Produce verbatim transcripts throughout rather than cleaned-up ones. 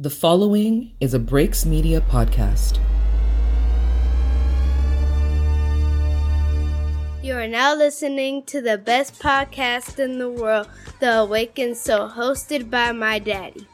The following is a Breaks Media podcast. You are now listening to the best podcast in the world, The Awakened Soul, hosted by my daddy.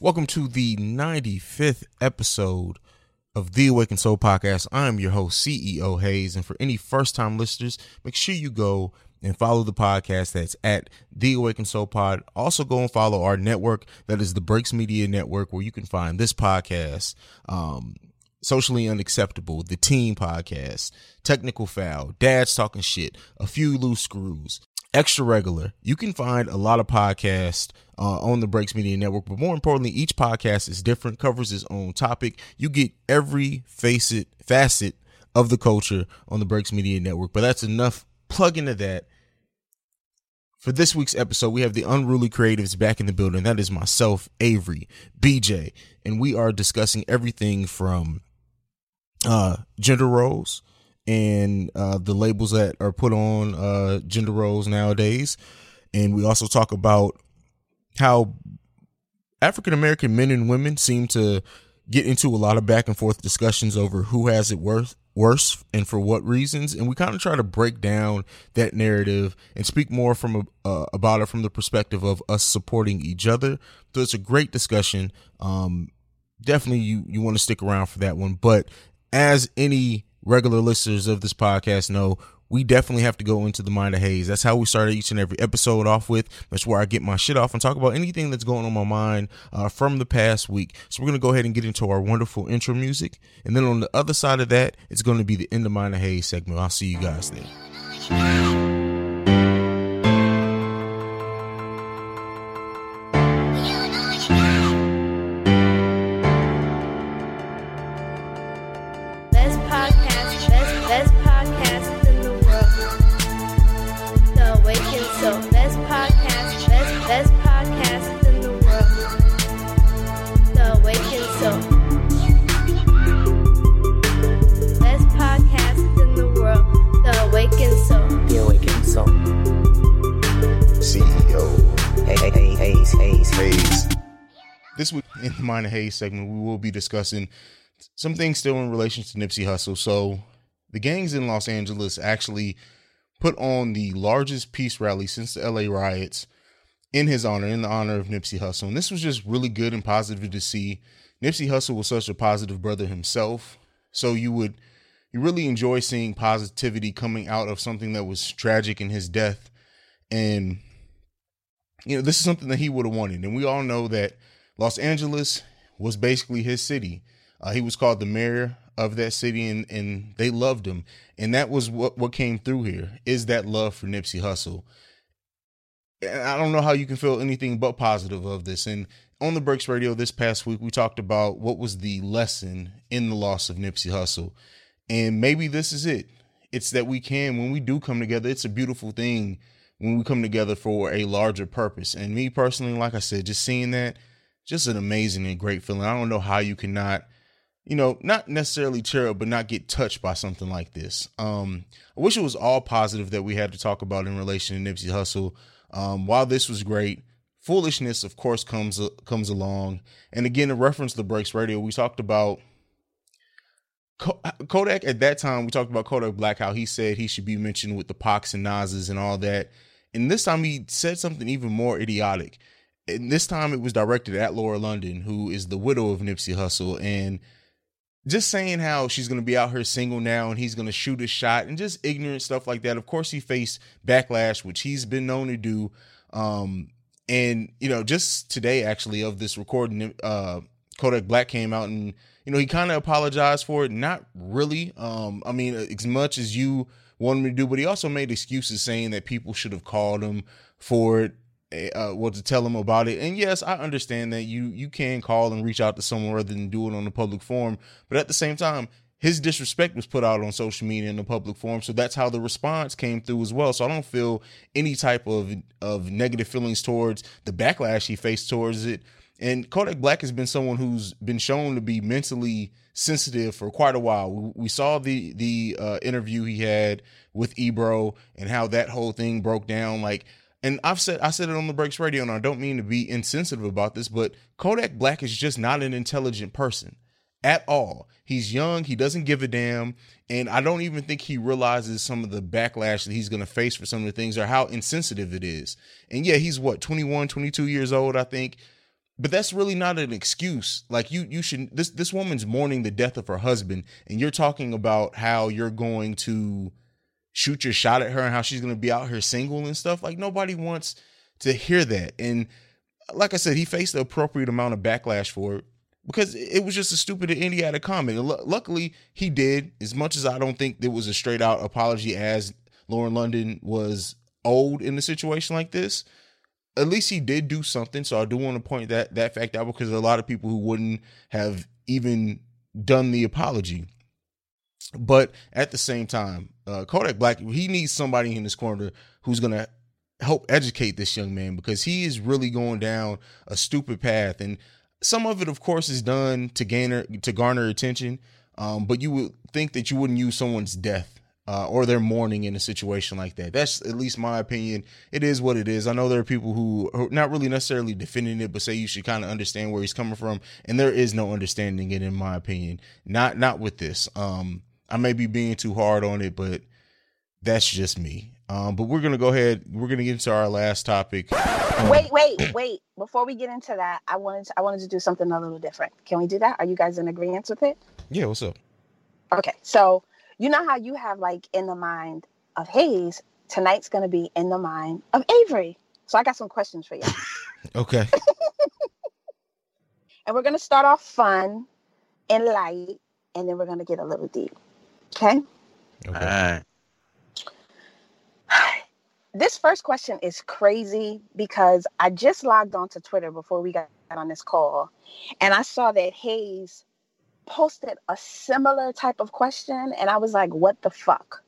Welcome to the ninety-fifth episode of The Awakened Soul Podcast. I'm your host, C E O Hayes, and for any first-time listeners, make sure you go and follow the podcast. That's at The Awakened Soul Pod. Also go and follow our network, that is the Breaks Media Network, where you can find this podcast, um, Socially Unacceptable, The Team Podcast, Technical Foul, Dad's Talking Shit, A Few Loose Screws, Extra Regular. You can find a lot of podcasts uh, on the Breaks Media Network, but more importantly, each podcast is different, covers its own topic. You get every facet, facet of the culture on the Breaks Media Network, but that's enough plug into that. For this week's episode, we have the Unruly Creatives back in the building. That is myself, Avery, B J, and we are discussing everything from uh, gender roles, and uh, the labels that are put on uh, gender roles nowadays. And we also talk about how African-American men and women seem to get into a lot of back and forth discussions over who has it worse, worse and for what reasons. And we kind of try to break down that narrative and speak more from a, uh, about it from the perspective of us supporting each other. So it's a great discussion. Um, definitely you, you want to stick around for that one. But as any regular listeners of this podcast know, we definitely have to go into the mind of Hayes. That's how we started each and every episode off with. That's where I get my shit off and talk about anything that's going on my mind uh, from the past week. So we're going to go ahead and get into our wonderful intro music. And then on the other side of that, it's going to be the In the Mind of Hayes segment. I'll see you guys there. This week in the Mind of Hayes segment, we will be discussing some things still in relation to Nipsey Hussle. So the gangs in Los Angeles actually put on the largest peace rally since the L A riots in his honor, in the honor of Nipsey Hussle. And this was just really good and positive to see. Nipsey Hussle was such a positive brother himself. So you would you really enjoy seeing positivity coming out of something that was tragic in his death. And, you know, this is something that he would have wanted. And we all know that Los Angeles was basically his city. Uh, he was called the mayor of that city, and, and they loved him. And that was what, what came through here, is that love for Nipsey Hussle. And I don't know how you can feel anything but positive of this. And on the Breaks Radio this past week, we talked about what was the lesson in the loss of Nipsey Hussle. And maybe this is it. It's that we can, when we do come together, it's a beautiful thing when we come together for a larger purpose. And me personally, like I said, just seeing that, just an amazing and great feeling. I don't know how you cannot, you know, not necessarily cheer up, but not get touched by something like this. Um, I wish it was all positive that we had to talk about in relation to Nipsey Hussle. Um, while this was great, foolishness, of course, comes comes along. And again, to reference the Breaks Radio, we talked about Kodak at that time. We talked about Kodak Black, how he said he should be mentioned with the Pox and Nas's and all that. And this time he said something even more idiotic. And this time it was directed at Lauren London, who is the widow of Nipsey Hussle. And just saying how she's going to be out here single now and he's going to shoot a shot and just ignorant stuff like that. Of course, he faced backlash, which he's been known to do. Um, and, you know, just today, actually, of this recording, uh, Kodak Black came out and, you know, he kind of apologized for it. Not really. Um, I mean, as much as you want him to do, but he also made excuses saying that people should have called him for it. Uh, well, to tell them about it. And yes, I understand that you you can call and reach out to someone rather than do it on a public forum. But at the same time, his disrespect was put out on social media in a public forum. So that's how the response came through as well. So I don't feel any type of of negative feelings towards the backlash he faced towards it. And Kodak Black has been someone who's been shown to be mentally sensitive for quite a while. We, we saw the the uh, interview he had with Ebro and how that whole thing broke down. Like, and I've said I said it on the Breaks Radio, and I don't mean to be insensitive about this, but Kodak Black is just not an intelligent person at all. He's young. He doesn't give a damn. And I don't even think he realizes some of the backlash that he's going to face for some of the things or how insensitive it is. And yeah, he's what, twenty-one, twenty-two years old, I think. But that's really not an excuse. Like you, you should, this, this woman's mourning the death of her husband. And you're talking about how you're going to shoot your shot at her and how she's going to be out here single and stuff. Like, nobody wants to hear that. And like I said, he faced the appropriate amount of backlash for it because it was just a stupid and idiotic comment. And l- luckily he did, as much as I don't think there was a straight out apology, as Lauren London was old in a situation like this. At least he did do something. So I do want to point that, that fact out, because there are a lot of people who wouldn't have even done the apology. But at the same time, uh, Kodak Black, he needs somebody in his corner who's going to help educate this young man, because he is really going down a stupid path. And some of it, of course, is done to garner, to garner attention. Um, but you would think that you wouldn't use someone's death uh, or their mourning in a situation like that. That's at least my opinion. It is what it is. I know there are people who are not really necessarily defending it, but say you should kind of understand where he's coming from. And there is no understanding it, in my opinion. Not not with this. Um I may be being too hard on it, but that's just me. Um, but we're going to go ahead. We're going to get into our last topic. Um, wait, wait, wait. Before we get into that, I wanted to, I wanted to do something a little different. Can we do that? Are you guys in agreement with it? Yeah, what's up? Okay, so you know how you have, like, in the mind of Hayes, tonight's going to be in the mind of Avery. So I got some questions for you. Okay. And we're going to start off fun and light, and then we're going to get a little deep. Okay. Okay. This first question is crazy because I just logged onto Twitter before we got on this call, and I saw that Hayes posted a similar type of question, and I was like, what the fuck?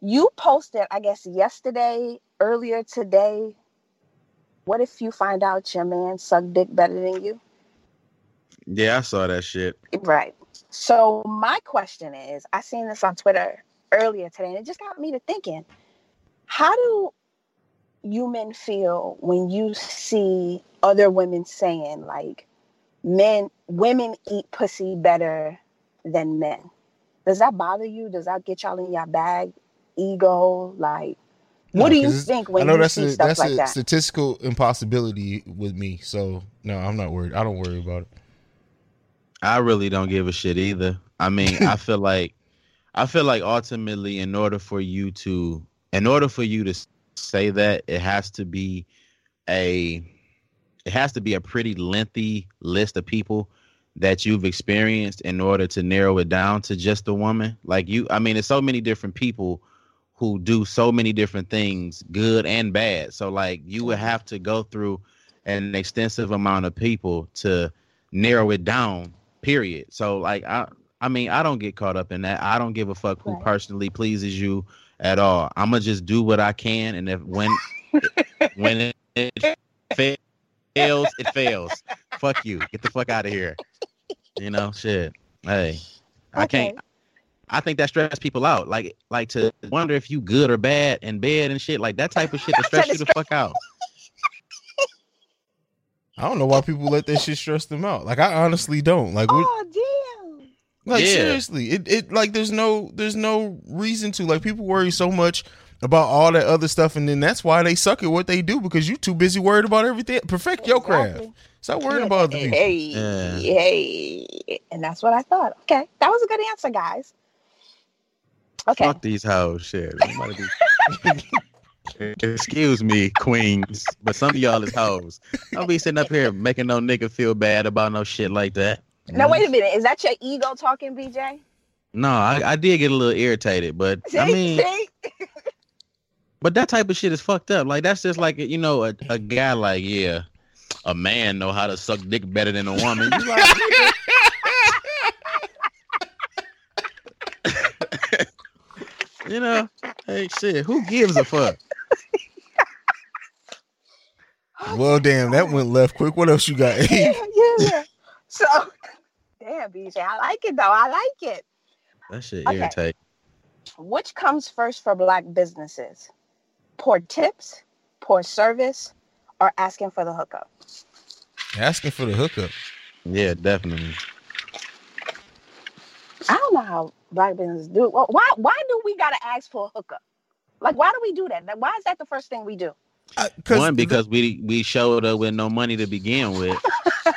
You posted, I guess, yesterday, earlier today, what if you find out your man sucked dick better than you? Yeah, I saw that shit. Right. So my question is, I seen this on Twitter earlier today, and it just got me to thinking, how do you men feel when you see other women saying, like, men, women eat pussy better than men? Does that bother you? Does that get y'all in your bag? Ego? Like, what no, do you think when I know you that's see a, stuff that's like a that? Statistical impossibility with me. So no, I'm not worried. I don't worry about it. I really don't give a shit either. I mean, I feel like, I feel like ultimately, in order for you to, in order for you to say that, it has to be a, it has to be a pretty lengthy list of people that you've experienced in order to narrow it down to just a woman. Like you, I mean, there's so many different people who do so many different things, good and bad. So like, you would have to go through an extensive amount of people to narrow it down. Period. So like I I mean, I don't get caught up in that. I don't give a fuck who personally pleases you at all. I'm gonna just do what I can, and if when when it fails, it fails. Fuck you. Get the fuck out of here. You know, shit. Hey, okay. I can't. I think that stresses people out. Like, like to wonder if you good or bad in bed and shit. Like that type of shit to stress you the fuck out. I don't know why people let that shit stress them out. Like, I honestly don't. Like, oh, damn. Like, yeah. Seriously, it it like there's no there's no reason to. Like, people worry so much about all that other stuff, and then that's why they suck at what they do, because you too busy worried about everything. Perfect your craft. Stop worrying about the people. Hey, yeah. hey, and that's what I thought. Okay, that was a good answer, guys. Okay. Fuck these hoes, shit. Be... Excuse me, queens, but some of y'all is hoes. I'll be sitting up here making no nigga feel bad about no shit like that. Now, wait a minute. Is that your ego talking, B J? No, I, I did get a little irritated, but see, I mean, but that type of shit is fucked up. Like, that's just like, you know, a, a guy like, yeah, a man know how to suck dick better than a woman. You like, you know, hey, shit, who gives a fuck? Well, damn, that went left quick. What else you got? yeah, yeah. So, damn, B J, I like it, though. I like it. That shit okay. irritate. Which comes first for Black businesses? Poor tips, poor service, or asking for the hookup? Asking for the hookup. Yeah, definitely. I don't know how Black businesses do. Why why do we gotta ask for a hookup? Like, why do we do that? Why is that the first thing we do? Uh, One, because the, we we showed up with no money to begin with.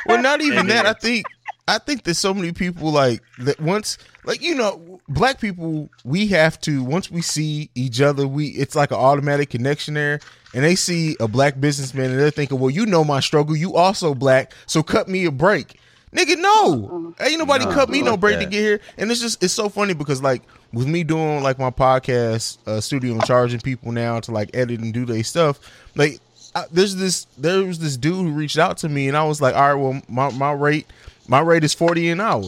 Well, not even and that. I think I think there's so many people like that. Once, like, you know, Black people, we have to, once we see each other, we it's like an automatic connection there. And they see a Black businessman and they're thinking, well, you know my struggle. You also Black, so cut me a break. Nigga, no. Ain't nobody no, cut me no break that. to get here. And it's just, it's so funny because, like, with me doing, like, my podcast uh, studio and charging people now to, like, edit and do their stuff, like, I, there's this, there was this dude who reached out to me and I was like, all right, well, my, my rate, my rate is forty an hour.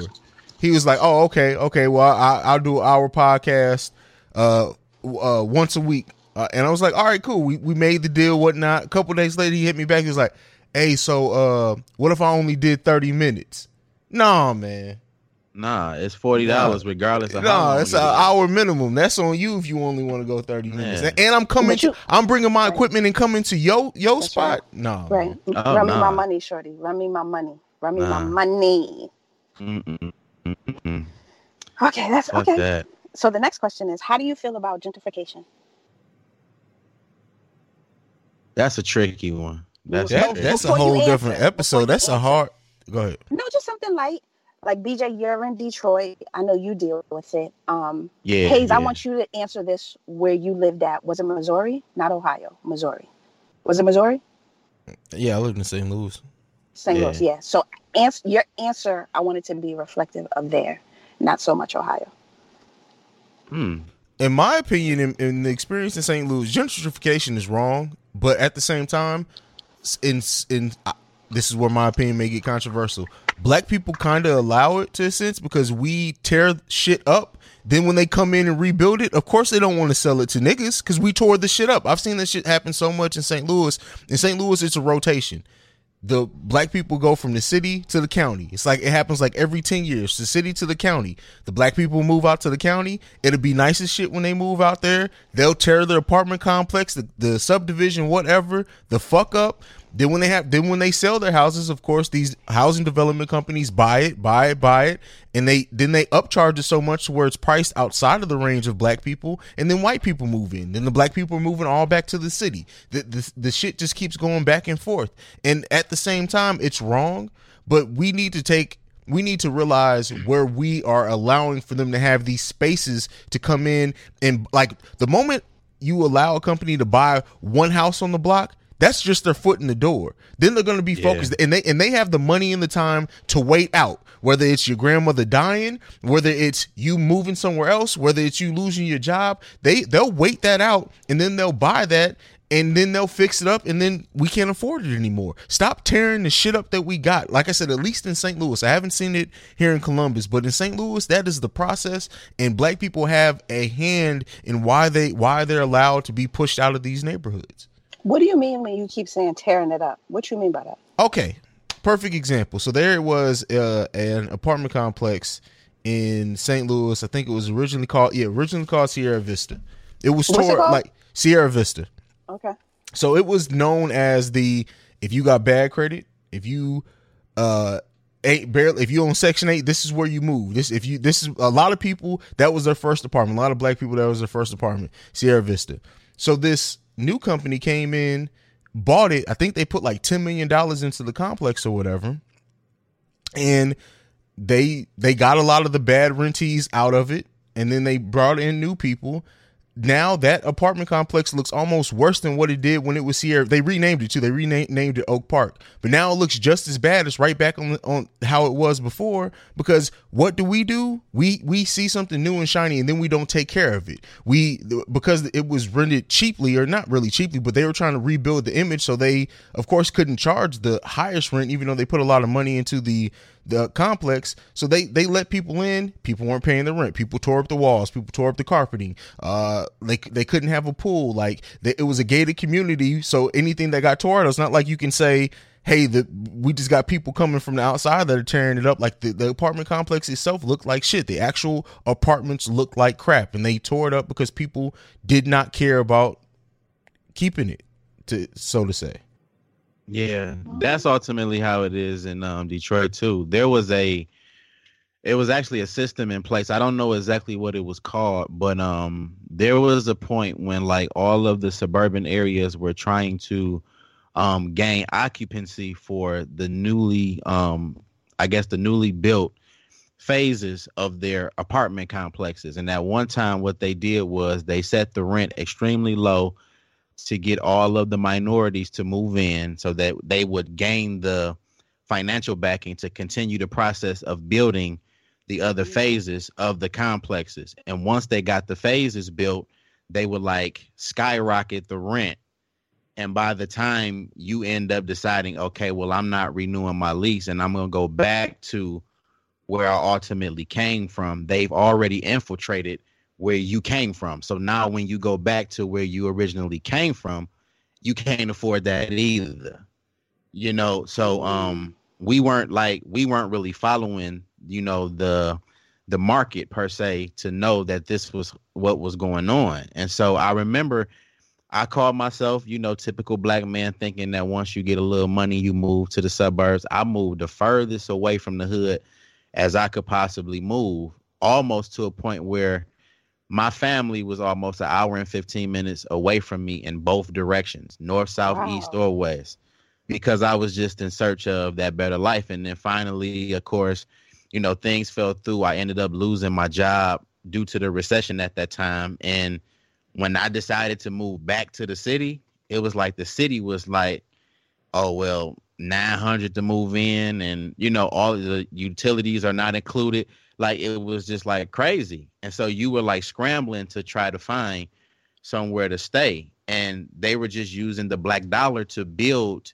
He was like, oh, okay, okay, well, I, I'll do an hour podcast uh, uh, once a week. Uh, and I was like, all right, cool. We, we made the deal, whatnot. A couple days later, he hit me back. He was like, hey, so uh, what if I only did thirty minutes? Nah, man. Nah, it's forty dollars nah. regardless of nah, how long. Nah, it's an hour minimum. That's on you if you only want to go thirty man. minutes. And, and I'm coming. You, I'm bringing my right. equipment and coming to your your That's spot. Right. Nah. Right. Oh, Run nah. me my money, shorty. Run me my money. Run me nah. my money. Mm-mm. Mm-mm. Okay, that's Fuck okay. That. So the next question is, how do you feel about gentrification? That's a tricky one. That's, that, that's a whole different answer, episode. That's answer. a hard... Go ahead. No, just something light. Like, B J, you're in Detroit. I know you deal with it. Um, yeah, Hayes, yeah. I want you to answer this where you lived at. Was it Missouri? Not Ohio. Missouri. Was it Missouri? Yeah, I lived in Saint Louis. Saint Louis, yeah. So ans- your answer, I wanted to be reflective of there. Not so much Ohio. Hmm. In my opinion, in, in the experience in Saint Louis, gentrification is wrong. But at the same time... In in uh, this is where my opinion may get controversial. Black people kind of allow it to a sense because we tear shit up. Then when they come in and rebuild it, of course they don't want to sell it to niggas because we tore the shit up. I've seen this shit happen so much in Saint Louis. In Saint Louis, it's a rotation. The Black people go from the city to the county. It's like it happens like every ten years, the city to the county. The Black people move out to the county. It'll be nice as shit when they move out there. They'll tear their apartment complex, the, the subdivision, whatever, the fuck up. Then when they have, then when they sell their houses, of course, these housing development companies buy it, buy it, buy it, and they then they upcharge it so much to where it's priced outside of the range of Black people, and then white people move in. Then the Black people are moving all back to the city. The, the, the shit just keeps going back and forth. And at the same time, it's wrong, but we need to take, we need to realize where we are allowing for them to have these spaces to come in. And like the moment you allow a company to buy one house on the block, that's just their foot in the door. Then they're going to be yeah. focused, and they and they have the money and the time to wait out. Whether it's your grandmother dying, whether it's you moving somewhere else, whether it's you losing your job, they they'll wait that out, and then they'll buy that. and then they'll fix it up, and then we can't afford it anymore. Stop tearing the shit up that we got. Like I said, at least in Saint Louis. I haven't seen it here in Columbus, but in Saint Louis, that is the process, and black people have a hand in why they why they're allowed to be pushed out of these neighborhoods. What do you mean when you keep saying tearing it up? What you mean by that? Okay, perfect example. So there it was, uh, an apartment complex in Saint Louis. I think it was originally called, yeah, originally called Sierra Vista. It was tore, it like Sierra Vista. Okay. So it was known as the, if you got bad credit, if you uh ain't barely, if you own Section eight, this is where you move. This if you this is a lot of people, that was their first apartment. A lot of black people, that was their first apartment, Sierra Vista. So this new company came in, bought it. I think they put like ten million dollars into the complex or whatever. And they they got a lot of the bad rentees out of it, and then they brought in new people. Now that apartment complex looks almost worse than what it did when it was Sierra. They renamed it too. They renamed it Oak Park, but now it looks just as bad. It's right back on on how it was before. Because what do we do? We we see something new and shiny, and then we don't take care of it. We because it was rented cheaply, or not really cheaply, but they were trying to rebuild the image, so they of course couldn't charge the highest rent, even though they put a lot of money into the. the complex. So they, they let people in. People weren't paying the rent. People tore up the walls. People tore up the carpeting. Uh, like they, they couldn't have a pool. Like they, it was a gated community. So anything that got tore out, it's not like you can say, hey, the, we just got people coming from the outside that are tearing it up. Like the, the apartment complex itself looked like shit. The actual apartments looked like crap, and they tore it up because people did not care about keeping it, to so to say. Yeah, that's ultimately how it is in um, Detroit, too. There was a it was actually a system in place. I don't know exactly what it was called, but um, there was a point when like all of the suburban areas were trying to um, gain occupancy for the newly um, I guess the newly built phases of their apartment complexes. And at one time, what they did was they set the rent extremely low to get all of the minorities to move in so that they would gain the financial backing to continue the process of building the other phases of the complexes. And once they got the phases built, they would like skyrocket the rent. And by the time you end up deciding, okay, well, I'm not renewing my lease and I'm going to go back to where I ultimately came from, they've already infiltrated where you came from. So now when you go back to where you originally came from, you can't afford that either. You know, so um we weren't like we weren't really following, you know, the the market per se to know that this was what was going on. And so I remember I called myself, you know, typical black man, thinking that once you get a little money, you move to the suburbs. I moved the furthest away from the hood as I could possibly move, almost to a point where my family was almost an hour and fifteen minutes away from me in both directions, north, south, wow. east, or west, because I was just in search of that better life. And then finally, of course, you know, things fell through. I ended up losing my job due to the recession at that time. And when I decided to move back to the city, it was like the city was like, oh, well, nine hundred to move in, and, you know, all the utilities are not included. Like, it was just like crazy. And so you were like scrambling to try to find somewhere to stay. And they were just using the black dollar to build,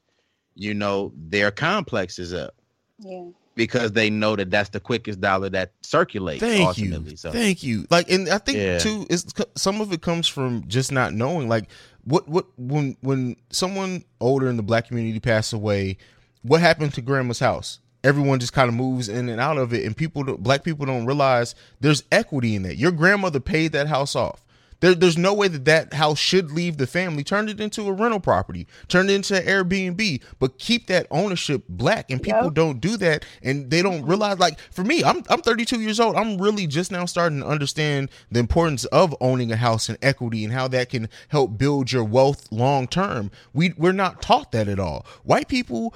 you know, their complexes up. Yeah. Because they know that that's the quickest dollar that circulates. Thank ultimately. you. So, Thank you. Like, and I think yeah. too, is some of it comes from just not knowing. Like, what, what, when, when someone older in the black community passed away, what happened to grandma's house? Everyone just kind of moves in and out of it, and people, black people, don't realize there's equity in that. Your grandmother paid that house off. There, there's no way that that house should leave the family. Turned it into a rental property, turned it into an Airbnb, but keep that ownership black. And people yep. don't do that, and they don't realize. Like for me, I'm I'm thirty-two years old. I'm really just now starting to understand the importance of owning a house and equity and how that can help build your wealth long term. We we're not taught that at all. White people.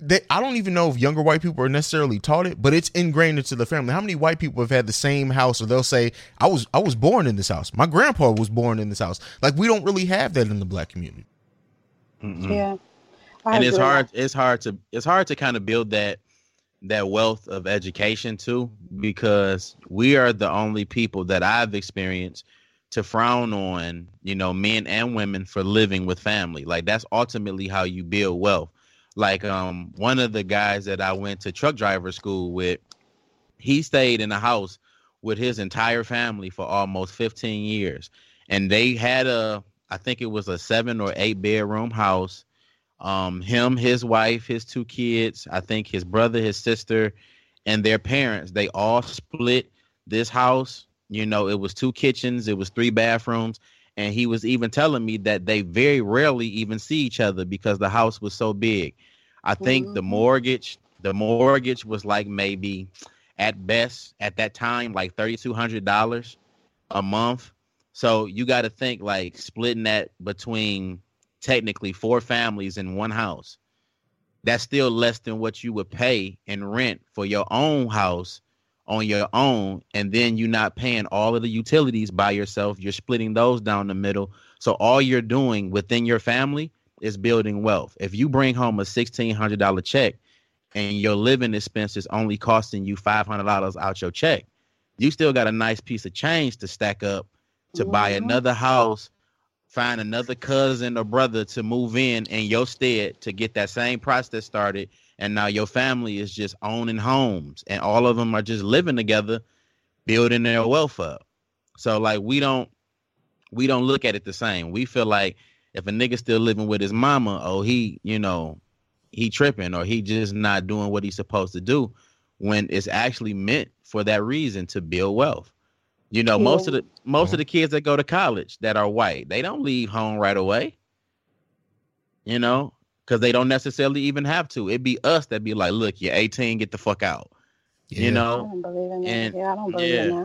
They, I don't even know if younger white people are necessarily taught it, but it's ingrained into the family. How many white people have had the same house, or they'll say, I was I was born in this house. My grandpa was born in this house. Like, we don't really have that in the black community. Mm-mm. Yeah. I and agree. it's hard it's hard to it's hard to kind of build that that wealth of education too, because we are the only people that I've experienced to frown on, you know, men and women for living with family. Like, that's ultimately how you build wealth. Like, um, one of the guys that I went to truck driver school with, he stayed in the house with his entire family for almost fifteen years. And they had a, I think it was a seven or eight bedroom house. Um, him, his wife, his two kids, I think his brother, his sister, and their parents, they all split this house. You know, it was two kitchens, it was three bathrooms. And he was even telling me that they very rarely even see each other because the house was so big. I think mm-hmm. the mortgage, the mortgage was like maybe at best at that time, like three thousand two hundred dollars a month. So you got to think like splitting that between technically four families in one house. That's still less than what you would pay in rent for your own house on your own, and then you're not paying all of the utilities by yourself. You're splitting those down the middle. So all you're doing within your family is building wealth. If you bring home a sixteen hundred dollars check and your living expenses only costing you five hundred dollars out your check, you still got a nice piece of change to stack up to yeah. buy another house, find another cousin or brother to move in in your stead to get that same process started. And now your family is just owning homes and all of them are just living together, building their wealth up. So like, we don't, we don't look at it the same. We feel like if a nigga still living with his mama, oh, he, you know, he tripping or he just not doing what he's supposed to do, when it's actually meant for that reason, to build wealth. You know, most of the most of the kids that go to college that are white, they don't leave home right away, you know, because they don't necessarily even have to. It'd be us that be like, look, you're eighteen, get the fuck out, yeah. you know. I don't believe in that. And, yeah, I don't believe yeah. in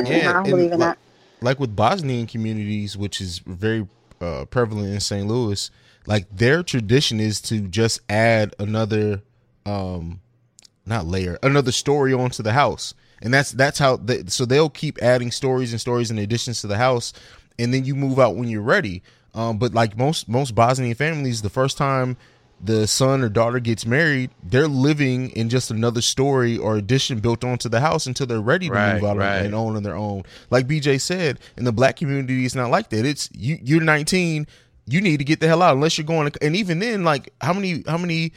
that. Yeah, I don't believe in like, that. Like with Bosnian communities, which is very uh, prevalent in Saint Louis, like their tradition is to just add another, um, not layer, another story onto the house. And that's that's how they, so they'll keep adding stories and stories and additions to the house, and then you move out when you're ready. Um, but like most most Bosnian families, the first time the son or daughter gets married, they're living in just another story or addition built onto the house until they're ready to right, move out right. and own on their own. Like B J said, in the black community, it's not like that. It's you. You're nineteen. You need to get the hell out unless you're going. To, and even then, like how many how many.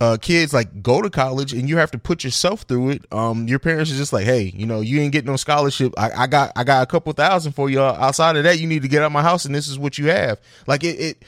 Uh, kids like go to college and you have to put yourself through it. Um, your parents are just like, hey, you know, you ain't get no scholarship. I, I got I got a couple thousand for y'all. Outside of that, you need to get out of my house and this is what you have. Like it, it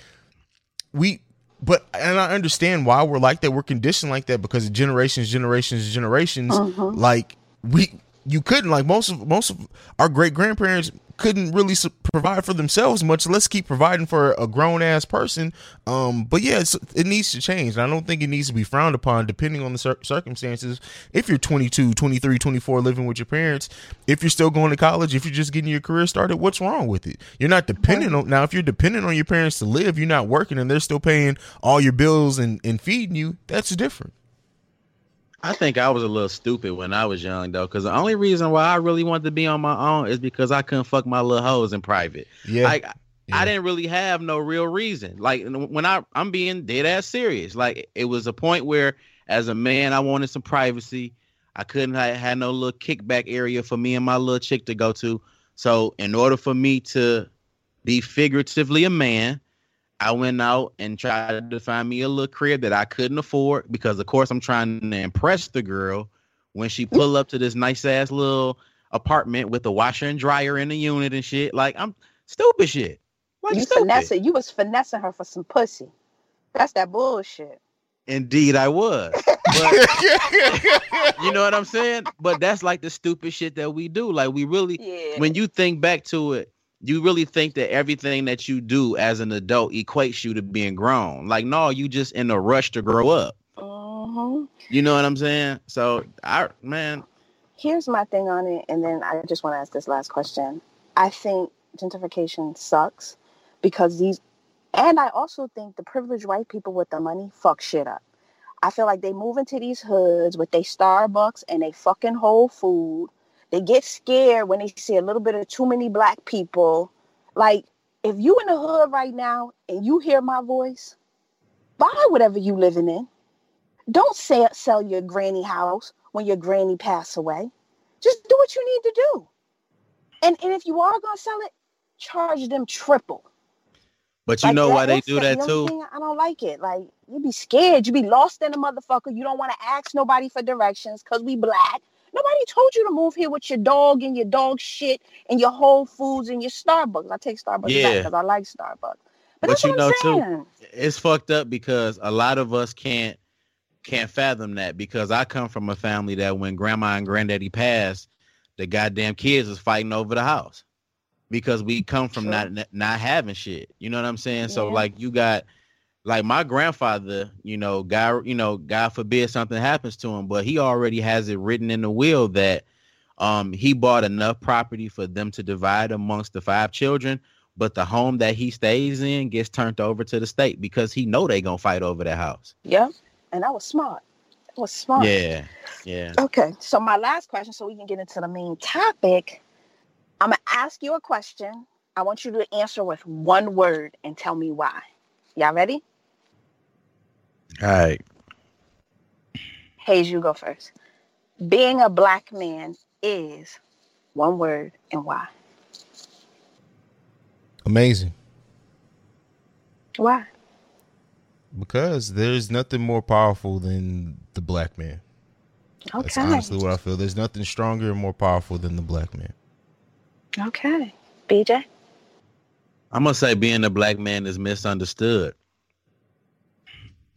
we but and I understand why we're like that. We're conditioned like that because of generations, generations, generations. Uh-huh. Like we you couldn't like most of most of our great grandparents couldn't really provide for themselves much. Let's keep providing for a grown ass person. Um, but yeah, it's, it needs to change. And I don't think it needs to be frowned upon depending on the cir- circumstances. If you're twenty-two, twenty-three, twenty-four living with your parents, if you're still going to college, if you're just getting your career started, what's wrong with it? You're not dependent on now. If you're dependent on your parents to live, you're not working and they're still paying all your bills and, and feeding you. That's different. I think I was a little stupid when I was young, though, because the only reason why I really wanted to be on my own is because I couldn't fuck my little hoes in private. Yeah. Like, yeah. I didn't really have no real reason. Like, when I, I'm being dead-ass serious. Like, it was a point where, as a man, I wanted some privacy. I couldn't I had no little kickback area for me and my little chick to go to. So, in order for me to be figuratively a man, I went out and tried to find me a little crib that I couldn't afford because, of course, I'm trying to impress the girl when she pull up to this nice ass little apartment with a washer and dryer in the unit and shit. Like, I'm stupid shit. Like, you stupid. Finessing, you was finessing her for some pussy. That's that bullshit. Indeed, I was. But, you know what I'm saying? But that's like the stupid shit that we do. Like, we really, yeah. when you think back to it, you really think that everything that you do as an adult equates you to being grown. Like, no, you just in a rush to grow up. Uh-huh. You know what I'm saying? So, I man. Here's my thing on it, and then I just want to ask this last question. I think gentrification sucks because these... And I also think the privileged white people with the money fuck shit up. I feel like they move into these hoods with their Starbucks and they fucking Whole Foods. They get scared when they see a little bit of too many black people. Like, if you in the hood right now and you hear my voice, buy whatever you living in. Don't sell, sell your granny house when your granny pass away. Just do what you need to do. And, and if you are going to sell it, charge them triple. But you like, know why they do that, too? I don't like it. Like, you be scared. You be lost in a motherfucker. You don't want to ask nobody for directions because we black. Nobody told you to move here with your dog and your dog shit and your Whole Foods and your Starbucks. I take Starbucks yeah. back because I like Starbucks. But, but that's you what I'm know, saying. Too, it's fucked up because a lot of us can't can't fathom that, because I come from a family that when grandma and granddaddy passed, the goddamn kids was fighting over the house. Because we come from sure. not not having shit, you know what I'm saying? Yeah. So like you got, like my grandfather, you know, God, you know, God forbid something happens to him, but he already has it written in the will that um, he bought enough property for them to divide amongst the five children, but the home that he stays in gets turned over to the state because he know they gonna fight over that house. Yeah, and that was smart. That was smart. Yeah, yeah. Okay, so my last question, so we can get into the main topic. I'm going to ask you a question. I want you to answer with one word and tell me why. Y'all ready? All right. Hayes, you go first. Being a black man is one word and why? Amazing. Why? Because there's nothing more powerful than the black man. Okay. That's honestly what I feel. There's nothing stronger and more powerful than the black man. Okay. B J? I'm going to say being a black man is misunderstood.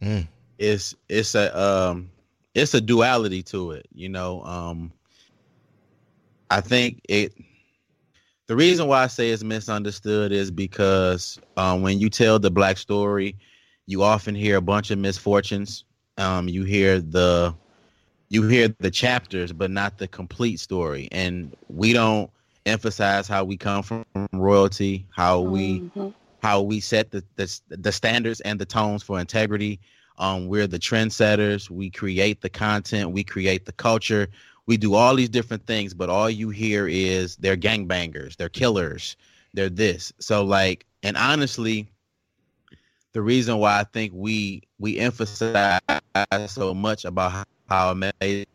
Mm. It's it's a um, it's a duality to it. You know, um, I think it. The reason why I say it's misunderstood is because um, when you tell the black story, you often hear a bunch of misfortunes. Um, you hear the you hear the chapters, but not the complete story. And we don't emphasize how we come from royalty, how we mm-hmm. how we set the, the the standards and the tones for integrity. Um, we're the trendsetters. We create the content. We create the culture. We do all these different things, but all you hear is they're gangbangers, they're killers, they're this. So like, and honestly, the reason why I think we we emphasize so much about how amazing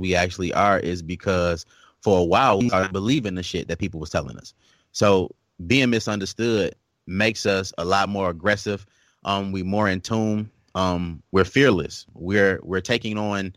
we actually are is because for a while, we started believing the shit that people was telling us. So being misunderstood makes us a lot more aggressive. Um, we more in tune. Um, we're fearless. We're we're taking on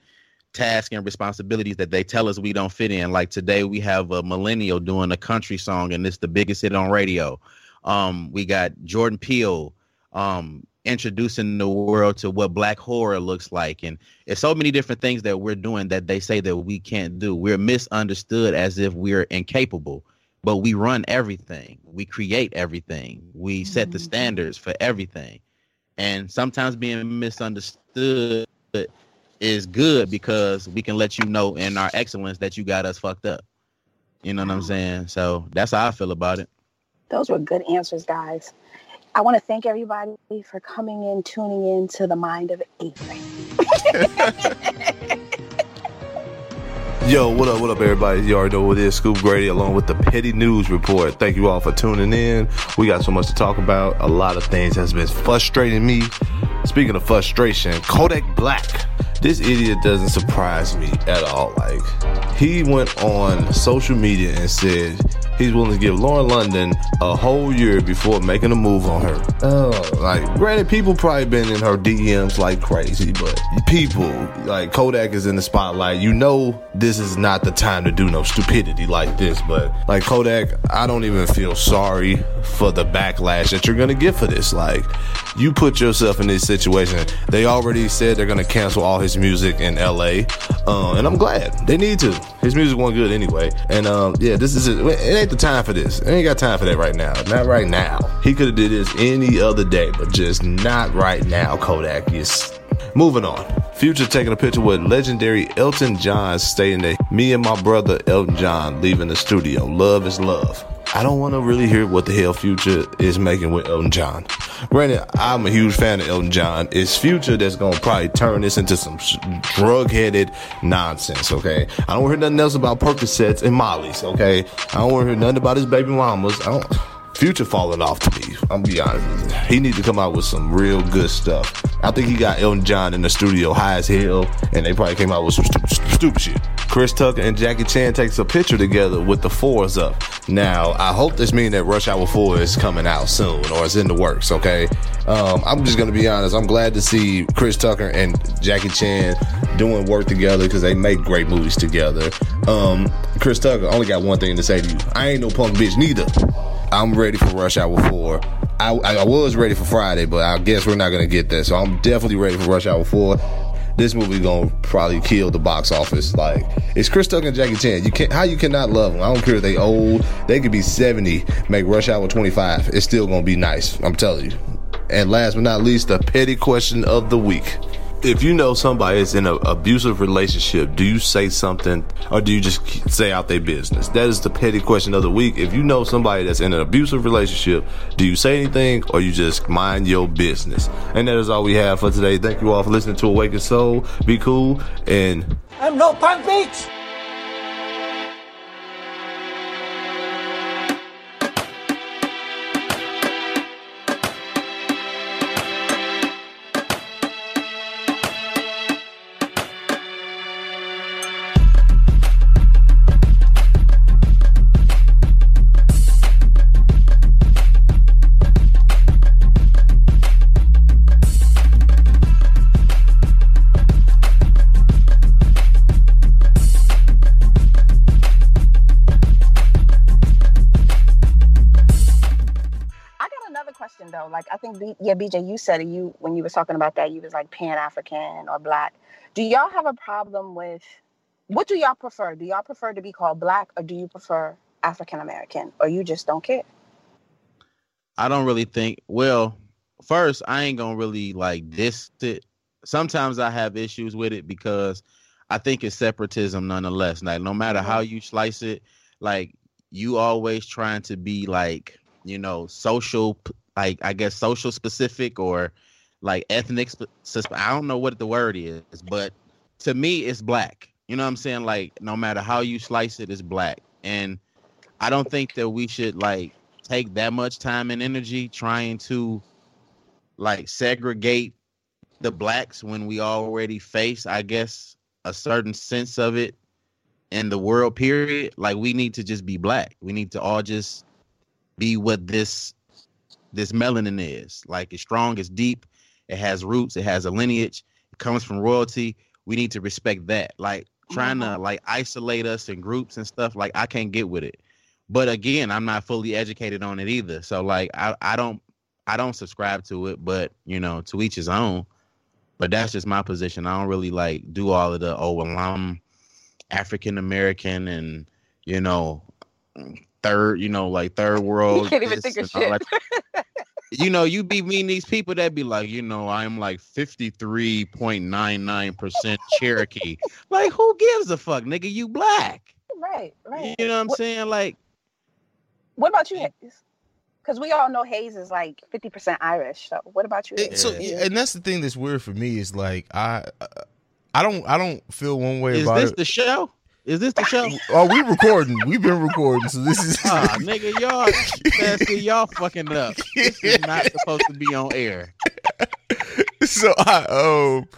tasks and responsibilities that they tell us we don't fit in. Like today, we have a millennial doing a country song, and it's the biggest hit on radio. Um, we got Jordan Peele um, introducing the world to what black horror looks like, and it's so many different things that we're doing that they say that we can't do. We're misunderstood as if we're incapable, but we run everything, we create everything, we mm-hmm. set the standards for everything. And sometimes being misunderstood is good because we can let you know in our excellence that you got us fucked up, you know what I'm saying? So that's how I feel about it. Those were good answers, guys. I want to thank everybody for coming in, tuning in to The Mind of Avery. Yo, what up, what up, everybody? You already know what it is. Scoop Grady along with the Petty News Report. Thank you all for tuning in. We got so much to talk about. A lot of things has been frustrating me. Speaking of frustration, Kodak Black. This idiot doesn't surprise me at all. Like, he went on social media and said he's willing to give Lauren London a whole year before making a move on her. Oh, like, granted, people probably been in her D Ms like crazy, but people, like, Kodak is in the spotlight. You know this is not the time to do no stupidity like this, but, like, Kodak, I don't even feel sorry for the backlash that you're going to get for this. Like, you put yourself in this situation. They already said they're going to cancel all his music in L A, um, and I'm glad they need to. His music wasn't good anyway, and um, yeah, this is it. It ain't the time for this. I ain't got time for that right now. Not right now. He could have did this any other day, but just not right now. Kodak is moving on. Future taking a picture with legendary Elton John, stating that me and my brother Elton John leaving the studio. Love is love. I don't want to really hear what the hell Future is making with Elton John. Granted, I'm a huge fan of Elton John. It's Future that's going to probably turn this into some drug-headed nonsense, okay? I don't want to hear nothing else about Percocets and Molly's, okay? I don't want to hear nothing about his baby mamas. I don't... Future falling off to me. I'm gonna be honest with you. He needs to come out with some real good stuff. I think he got Elton John in the studio high as hell, and they probably came out with some stu- stu- stupid shit. Chris Tucker and Jackie Chan takes a picture together with the fours up. Now, I hope this means that Rush Hour four is coming out soon or it's in the works, okay? Um, I'm just going to be honest. I'm glad to see Chris Tucker and Jackie Chan doing work together because they make great movies together. Um, Chris Tucker, only got one thing to say to you. I ain't no punk bitch neither. I'm ready for Rush Hour four. I, I was ready for Friday, but I guess we're not going to get that. So I'm definitely ready for Rush Hour four. This movie gonna probably kill the box office. Like, it's Chris Tucker and Jackie Chan. You can't, how you cannot love them? I don't care if they old. They could be seventy. Make Rush Hour twenty-five. It's still gonna be nice. I'm telling you. And last but not least, the petty question of the week. If you know somebody is in an abusive relationship, do you say something or do you just say out their business? That is the petty question of the week. If you know somebody that's in an abusive relationship, do you say anything or you just mind your business? And that is all we have for today. Thank you all for listening to Awakened Soul. Be cool and... I'm no punk bitch! Yeah, B J, you said you when you were talking about that, you was like Pan-African or Black. Do y'all have a problem with, what do y'all prefer? Do y'all prefer to be called Black or do you prefer African-American or you just don't care? I don't really think, well, first, I ain't going to really like diss it. Sometimes I have issues with it because I think it's separatism nonetheless. Like, no matter how you slice it, like, you always trying to be like, you know, social like I guess social specific or like ethnic sp- I don't know what the word is, but to me it's Black. You know what I'm saying? Like no matter how you slice it, it's Black. And I don't think that we should like take that much time and energy trying to like segregate the Blacks when we already face, I guess, a certain sense of it in the world period. Like we need to just be Black. We need to all just be what this This melanin is. Like, it's strong, it's deep, it has roots, it has a lineage, it comes from royalty. We need to respect that. Like, trying to, like, isolate us in groups and stuff, like, I can't get with it. But again, I'm not fully educated on it either. So, like, I, I don't I don't subscribe to it, but, you know, to each his own. But that's just my position. I don't really, like, do all of the, oh, well, I'm African-American and, you know, third, you know, like, third world. You can't even think of shit. Like, you know, you be meeting these people that be like, you know, I'm like fifty-three point nine nine percent Cherokee. Like, who gives a fuck, nigga? You Black. Right, right. You know what I'm what, saying? Like, what about you, Hayes? Because we all know Hayes is like fifty percent Irish. So what about you, Hayes? It, so, yeah, and that's the thing that's weird for me is like, I I don't I don't feel one way is about it. Is this the show? Is this the show? Oh, we recording. We've been recording, so this is. Ah, nigga, y'all, nasty, y'all fucking up. This is not supposed to be on air. So I um,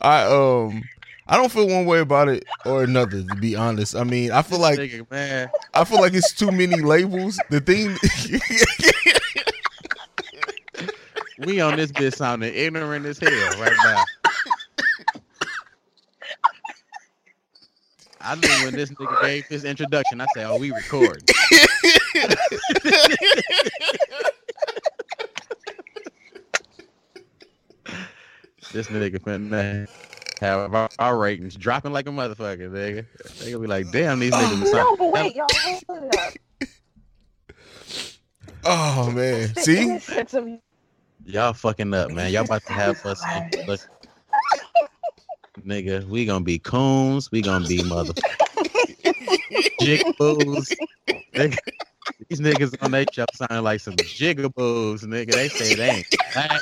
I um, I don't feel one way about it or another. To be honest, I mean, I feel like, nigga, man, I feel like it's too many labels. The thing. We on this bitch sounding ignorant as hell right now. I knew when this nigga gave his introduction, I said, oh, we record. This nigga finna have our, our ratings dropping like a motherfucker, nigga. They gonna be like, damn, these niggas. Oh, no, but wait, y'all, hold it up. Oh, man. See? Y'all fucking up, man. Y'all about to have us look. Nigga, we gonna be coons. We gonna be motherfuckers. Jigaboos. Nigga, these niggas on their show sound like some jigaboos, nigga. They say they ain't Black.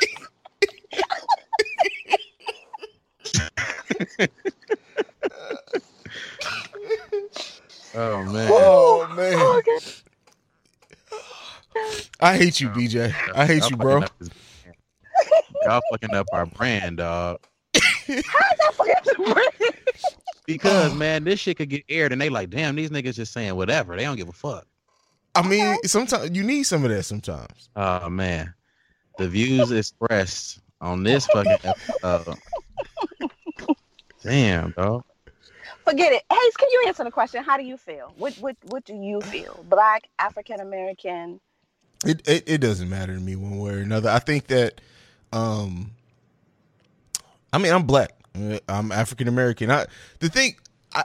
Oh, man. Oh, man. I hate you, B J. I hate Y'all you, bro. Y'all fucking up our brand, dog. How is that fucking Because, man, this shit could get aired and they like, damn, these niggas just saying whatever. They don't give a fuck. I mean, okay. sometimes you need some of that sometimes. Oh, man. The views expressed on this fucking episode. Damn, dog. Forget it. Hayes, can you answer the question? How do you feel? What what what do you feel? Black, African American? It, it it doesn't matter to me one way or another. I think that, um, I mean, I'm black. I'm African American. I the thing, I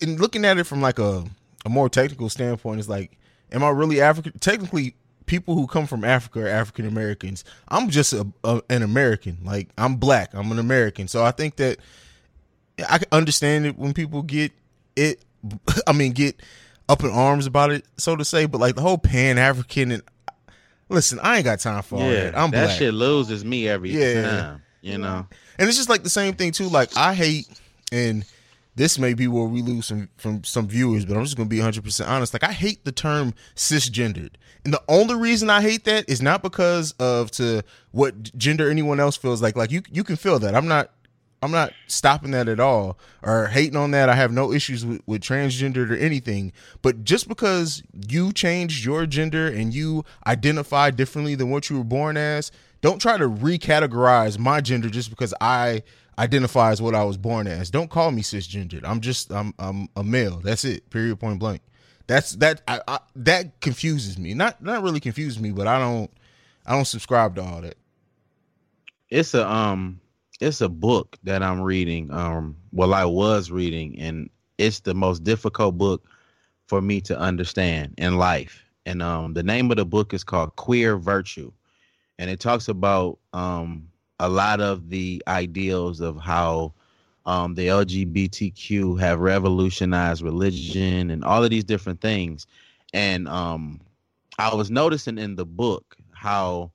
in looking at it from like a, a more technical standpoint is like, am I really African? Technically, people who come from Africa are African Americans. I'm just a, a, an American. Like I'm black. I'm an American. So I think that. I can understand it when people get it. I mean, get up in arms about it, so to say. But like the whole Pan African and listen, I ain't got time for yeah, all that. I'm that black. Shit loses me every yeah. time, you know. And it's just like the same thing too. Like I hate, and this may be where we lose some from some viewers, but I'm just gonna be one hundred percent honest. Like I hate the term cisgendered, and the only reason I hate that is not because of to what gender anyone else feels like. Like you, you can feel that. I'm not. I'm not stopping that at all or hating on that. I have no issues with, with transgendered or anything, but just because you changed your gender and you identify differently than what you were born as, don't try to recategorize my gender just because I identify as what I was born as. Don't call me cisgendered. I'm just, I'm, I'm a male. That's it. Period. Point blank. That's that, I, I, that confuses me. Not, not really confuses me, but I don't, I don't subscribe to all that. It's a, um, It's a book that I'm reading. Um, well, I was reading, and it's the most difficult book for me to understand in life. And um, the name of the book is called Queer Virtue, and it talks about um, a lot of the ideals of how um, the L G B T Q have revolutionized religion and all of these different things. And um, I was noticing in the book how.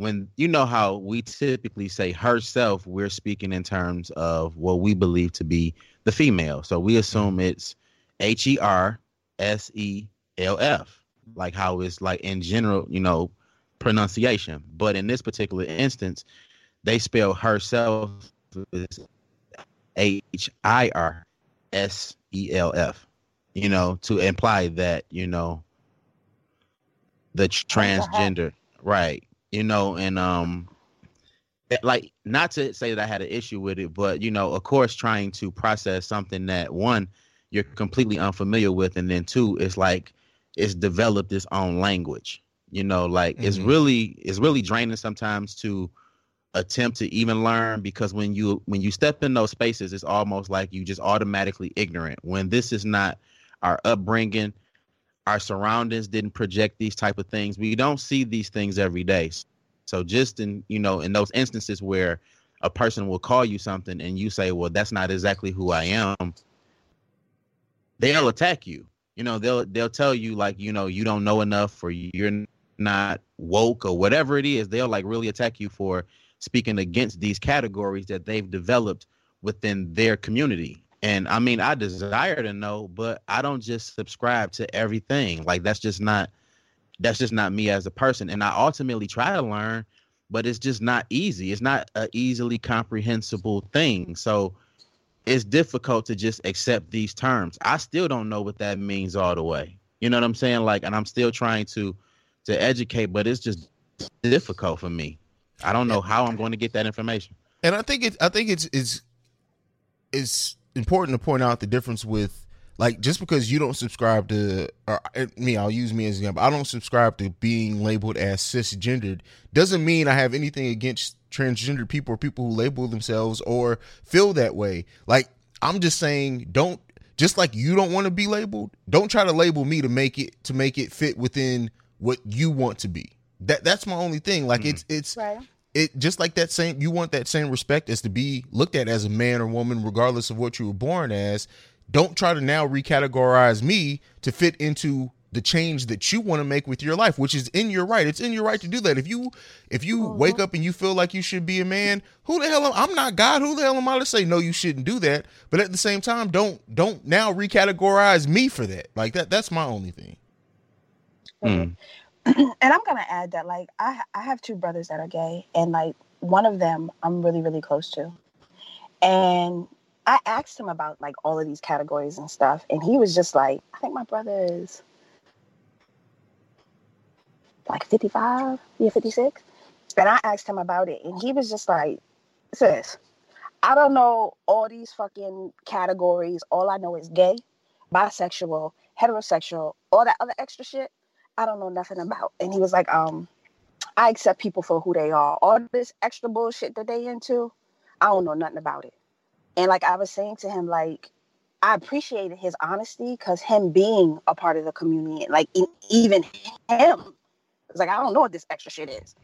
When you know how we typically say herself, we're speaking in terms of what we believe to be the female. So we assume it's H E R S E L F, like how it's like in general, you know, pronunciation. But in this particular instance, they spell herself as H I R S E L F, you know, to imply that, you know, the transgender. Right. You know, and um, like not to say that I had an issue with it, but, you know, of course, trying to process something that, one, you're completely unfamiliar with. And then, two, it's like it's developed its own language, you know, like mm-hmm. it's really it's really draining sometimes to attempt to even learn, because when you when you step in those spaces, it's almost like you just automatically ignorant when this is not our upbringing. Our surroundings didn't project these type of things. We don't see these things every day. So just in, you know, in those instances where a person will call you something and you say, well, that's not exactly who I am. They'll attack you. You know, they'll they'll tell you like, you know, you don't know enough or you're not woke or whatever it is. They'll like really attack you for speaking against these categories that they've developed within their community. And I mean, I desire to know, but I don't just subscribe to everything. Like that's just not, that's just not me as a person. And I ultimately try to learn, but it's just not easy. It's not an easily comprehensible thing. So it's difficult to just accept these terms. I still don't know what that means all the way. You know what I'm saying? Like, and I'm still trying to, to educate, but it's just difficult for me. I don't know how I'm going to get that information. And I think it, I think it's, it's, it's, important to point out the difference with like just because you don't subscribe to or me I'll use me as an example. I don't subscribe to being labeled as cisgendered doesn't mean I have anything against transgendered people or people who label themselves or feel that way. Like I'm just saying don't just like you don't want to be labeled, don't try to label me to make it to make it fit within what you want to be. That that's my only thing. Like mm-hmm. it's it's right. It just like that same you want that same respect as to be looked at as a man or woman, regardless of what you were born as. Don't try to now recategorize me to fit into the change that you want to make with your life, which is in your right. It's in your right to do that. If you if you uh-huh. wake up and you feel like you should be a man, who the hell am, I'm not God. Who the hell am I to say, no, you shouldn't do that? But at the same time, don't don't now recategorize me for that. Like that. That's my only thing. Mm. And I'm going to add that, like, I I have two brothers that are gay, and, like, one of them I'm really, really close to. And I asked him about like all of these categories and stuff, and he was just like, I think my brother is like fifty-five, yeah, fifty-six. And I asked him about it, and he was just like, sis, I don't know all these fucking categories. All I know is gay, bisexual, heterosexual, all that other extra shit. I don't know nothing about. And he was like, um, I accept people for who they are. All this extra bullshit that they into, I don't know nothing about it. And like I was saying to him, like, I appreciated his honesty, because him being a part of the community, like even him, it's like, I don't know what this extra shit is.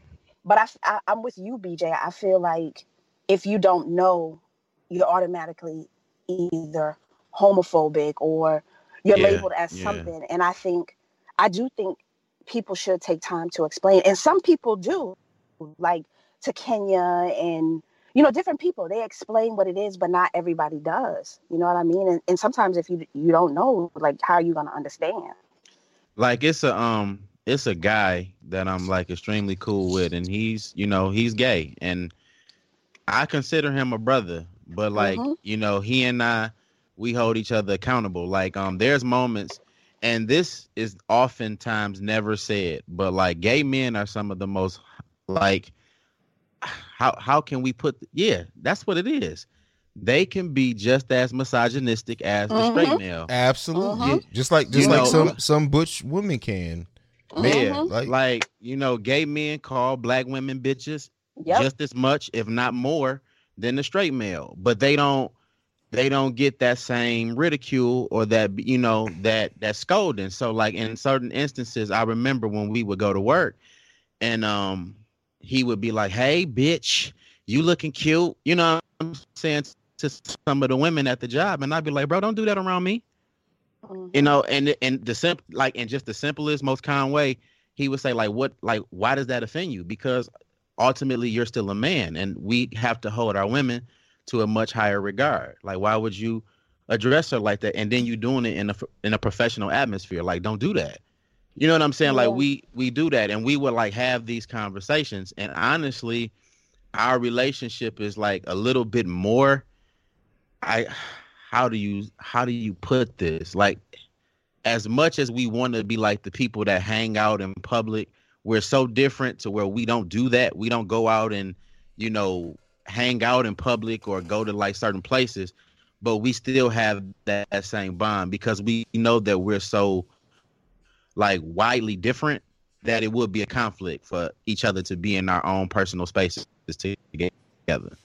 But I, I, I'm with you, B J. I feel like if you don't know, you're automatically either homophobic or you're yeah, labeled as yeah. something. And I think, I do think people should take time to explain. And some people do, like to Kenya and, you know, different people. They explain what it is, but not everybody does. You know what I mean? And, and sometimes if you you don't know, like, how are you going to understand? Like, it's a... um. It's a guy that I'm like extremely cool with, and he's, you know, he's gay, and I consider him a brother, but like, mm-hmm. you know, he and I, we hold each other accountable. Like, um, there's moments, and this is oftentimes never said, but like gay men are some of the most like, how, how can we put, yeah, that's what it is. They can be just as misogynistic as mm-hmm. the straight male. Absolutely. Mm-hmm. Just like, just you like know, some, some butch women can. Man, mm-hmm. like, like you know, gay men call black women bitches yep. just as much, if not more, than the straight male. But they don't, they don't get that same ridicule or that, you know, that that scolding. So, like in certain instances, I remember when we would go to work, and um, he would be like, "Hey, bitch, you looking cute," you know what I'm saying, to some of the women at the job, and I'd be like, "Bro, don't do that around me." You know, and and the simp like in just the simplest, most kind way, he would say like, "What? Like, why does that offend you?" Because ultimately, you're still a man, and we have to hold our women to a much higher regard. Like, why would you address her like that? And then you doing it in a in a professional atmosphere. Like, don't do that. You know what I'm saying? Yeah. Like, we we do that, and we would like have these conversations. And honestly, our relationship is like a little bit more. I. How do you how do you put this? Like, as much as we want to be like the people that hang out in public, we're so different to where we don't do that. We don't go out and, you know, hang out in public or go to like certain places, but we still have that, that same bond because we know that we're so like widely different that it would be a conflict for each other to be in our own personal spaces to get together.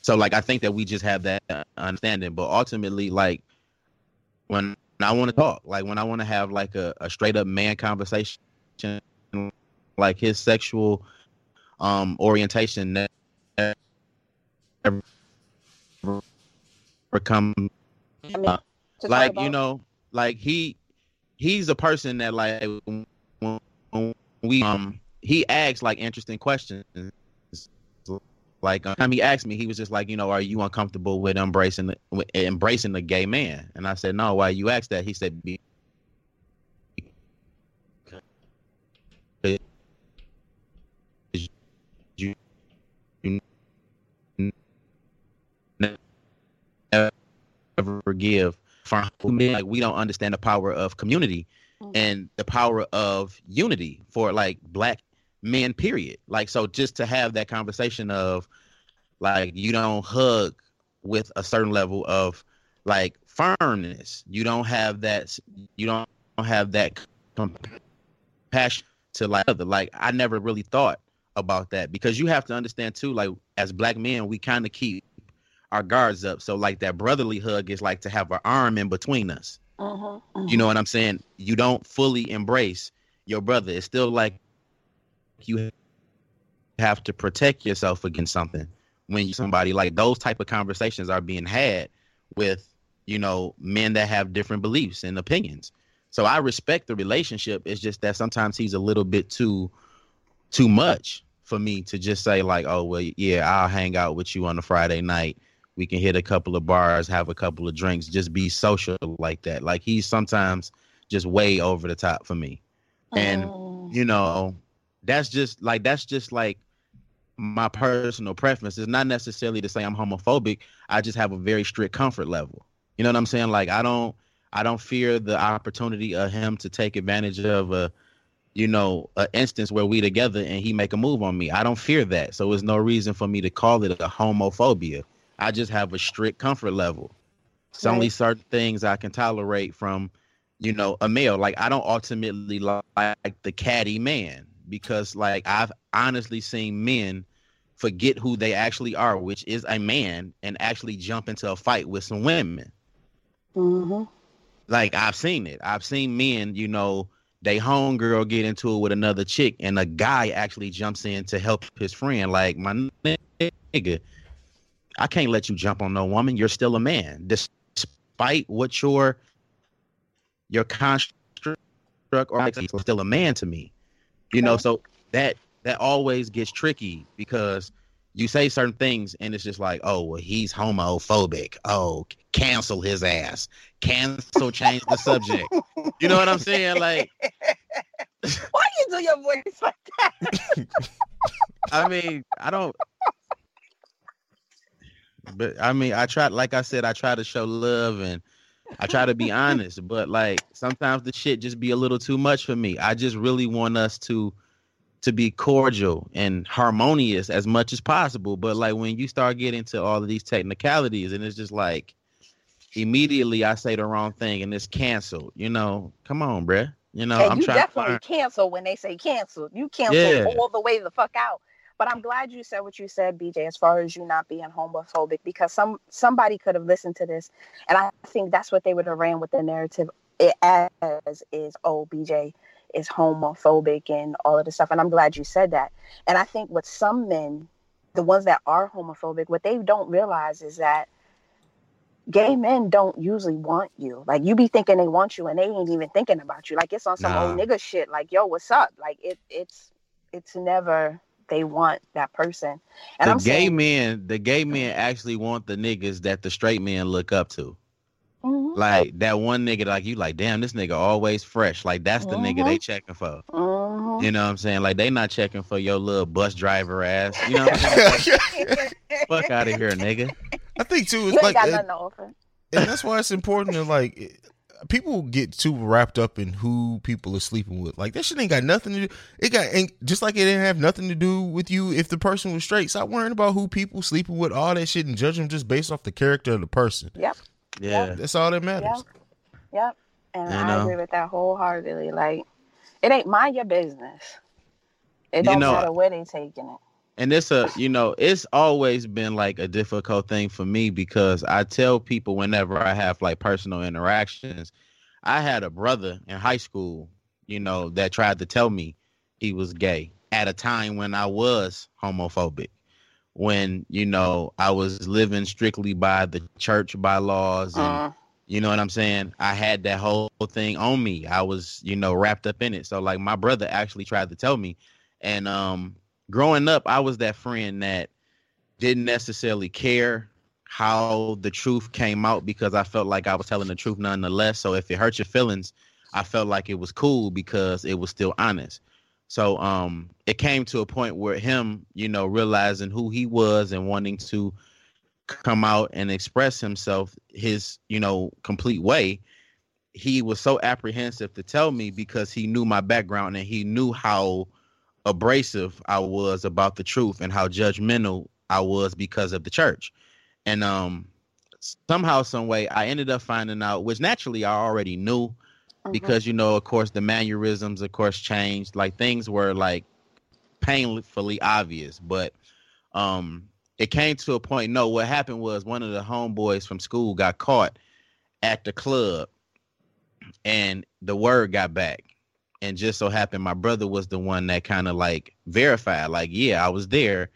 So, like, I think that we just have that understanding. But ultimately, like, when I want to talk, like, when I want to have, like, a, a straight-up man conversation, like, his sexual um, orientation never comes. Uh, like, you know, like, he he's a person that, like, when we, um, he asks, like, interesting questions. Like, um, time he asked me, he was just like, you know, are you uncomfortable with embracing the, with embracing the gay man? And I said, no, why you asked that? He said, be you never give from men. Like, we don't understand the power of community and the power of unity for like black men, period. Like, so just to have that conversation of like, you don't hug with a certain level of like firmness, you don't have that, you don't have that compassion to like other. Like, I never really thought about that, because you have to understand too, like, as black men, we kind of keep our guards up. So like that brotherly hug is like to have our arm in between us. Uh-huh, uh-huh. You know what I'm saying? You don't fully embrace your brother. It's still like you have to protect yourself against something when you somebody like those type of conversations are being had with, you know, men that have different beliefs and opinions. So I respect the relationship. It's just that sometimes he's a little bit too, too much for me to just say like, oh, well, yeah, I'll hang out with you on a Friday night. We can hit a couple of bars, have a couple of drinks, just be social like that. Like, he's sometimes just way over the top for me. And, oh. you know, That's just like that's just like my personal preference. It's not necessarily to say I'm homophobic. I just have a very strict comfort level. You know what I'm saying? Like, I don't, I don't fear the opportunity of him to take advantage of a, you know, an instance where we together and he make a move on me. I don't fear that. So there's no reason for me to call it a homophobia. I just have a strict comfort level. It's right. Only certain things I can tolerate from, you know, a male. Like, I don't ultimately like, like the catty man, because like I've honestly seen men forget who they actually are, which is a man, and actually jump into a fight with some women. Mm-hmm. Like, I've seen it. I've seen men, you know, they homegirl get into it with another chick and a guy actually jumps in to help his friend. Like, my nigga, I can't let you jump on no woman. You're still a man. Despite what your your construct or like, you're still a man to me. You know, so that that always gets tricky, because you say certain things and it's just like, oh, well, he's homophobic. Oh, cancel his ass. Cancel, change the subject. You know what I'm saying? Like, why do you do your voice like that? I mean, I don't. But I mean, I try, like I said, I try to show love and I try to be honest, but like sometimes the shit just be a little too much for me. I just really want us to to be cordial and harmonious as much as possible. But like when you start getting to all of these technicalities and it's just like immediately I say the wrong thing and it's canceled, you know, come on, bruh. You know, and I'm you trying definitely to cancel when they say canceled. You cancel yeah. all the way the fuck out. But I'm glad you said what you said, B J, as far as you not being homophobic, because some somebody could have listened to this. And I think that's what they would have ran with the narrative as is, oh, B J is homophobic and all of this stuff. And I'm glad you said that. And I think with some men, the ones that are homophobic, what they don't realize is that gay men don't usually want you. Like, you be thinking they want you and they ain't even thinking about you. Like, it's on some nah. old nigga shit. Like, yo, what's up? Like, it it's it's never... they want that person. And the I'm gay saying, men, the gay men actually want the niggas that the straight men look up to. Mm-hmm. Like that one nigga, like you like, damn, this nigga always fresh. Like that's the mm-hmm. nigga they checking for. Mm-hmm. You know what I'm saying? Like they not checking for your little bus driver ass. You know what I'm saying? Like, fuck out of here, nigga. I think too, it's you like, ain't got nothing to offer. And that's why it's important to like, it, people get too wrapped up in who people are sleeping with. Like that shit ain't got nothing to do. It got just like it didn't have nothing to do with you if the person was straight. Stop worrying about who people sleeping with, all that shit, and judge them just based off the character of the person. Yep. Yeah. That's all that matters. Yep. yep. And you I know. agree with that wholeheartedly. Like it ain't mind your business. It don't you know, matter where they taking it. And it's a, you know, it's always been like a difficult thing for me, because I tell people whenever I have like personal interactions, I had a brother in high school, you know, that tried to tell me he was gay at a time when I was homophobic, when, you know, I was living strictly by the church bylaws. And, uh. you know what I'm saying? I had that whole thing on me. I was, you know, wrapped up in it. So like my brother actually tried to tell me, and, um, growing up, I was that friend that didn't necessarily care how the truth came out, because I felt like I was telling the truth nonetheless. So if it hurt your feelings, I felt like it was cool because it was still honest. So um, it came to a point where him, you know, realizing who he was and wanting to come out and express himself his, you know, complete way. He was so apprehensive to tell me because he knew my background and he knew how abrasive I was about the truth and how judgmental I was because of the church. And um somehow, some way, I ended up finding out, which naturally I already knew, mm-hmm. because, you know, of course the mannerisms of course changed, like things were like painfully obvious. But um it came to a point, no, what happened was one of the homeboys from school got caught at the club and the word got back. And just so happened, my brother was the one that kind of like verified, like, yeah, I was there.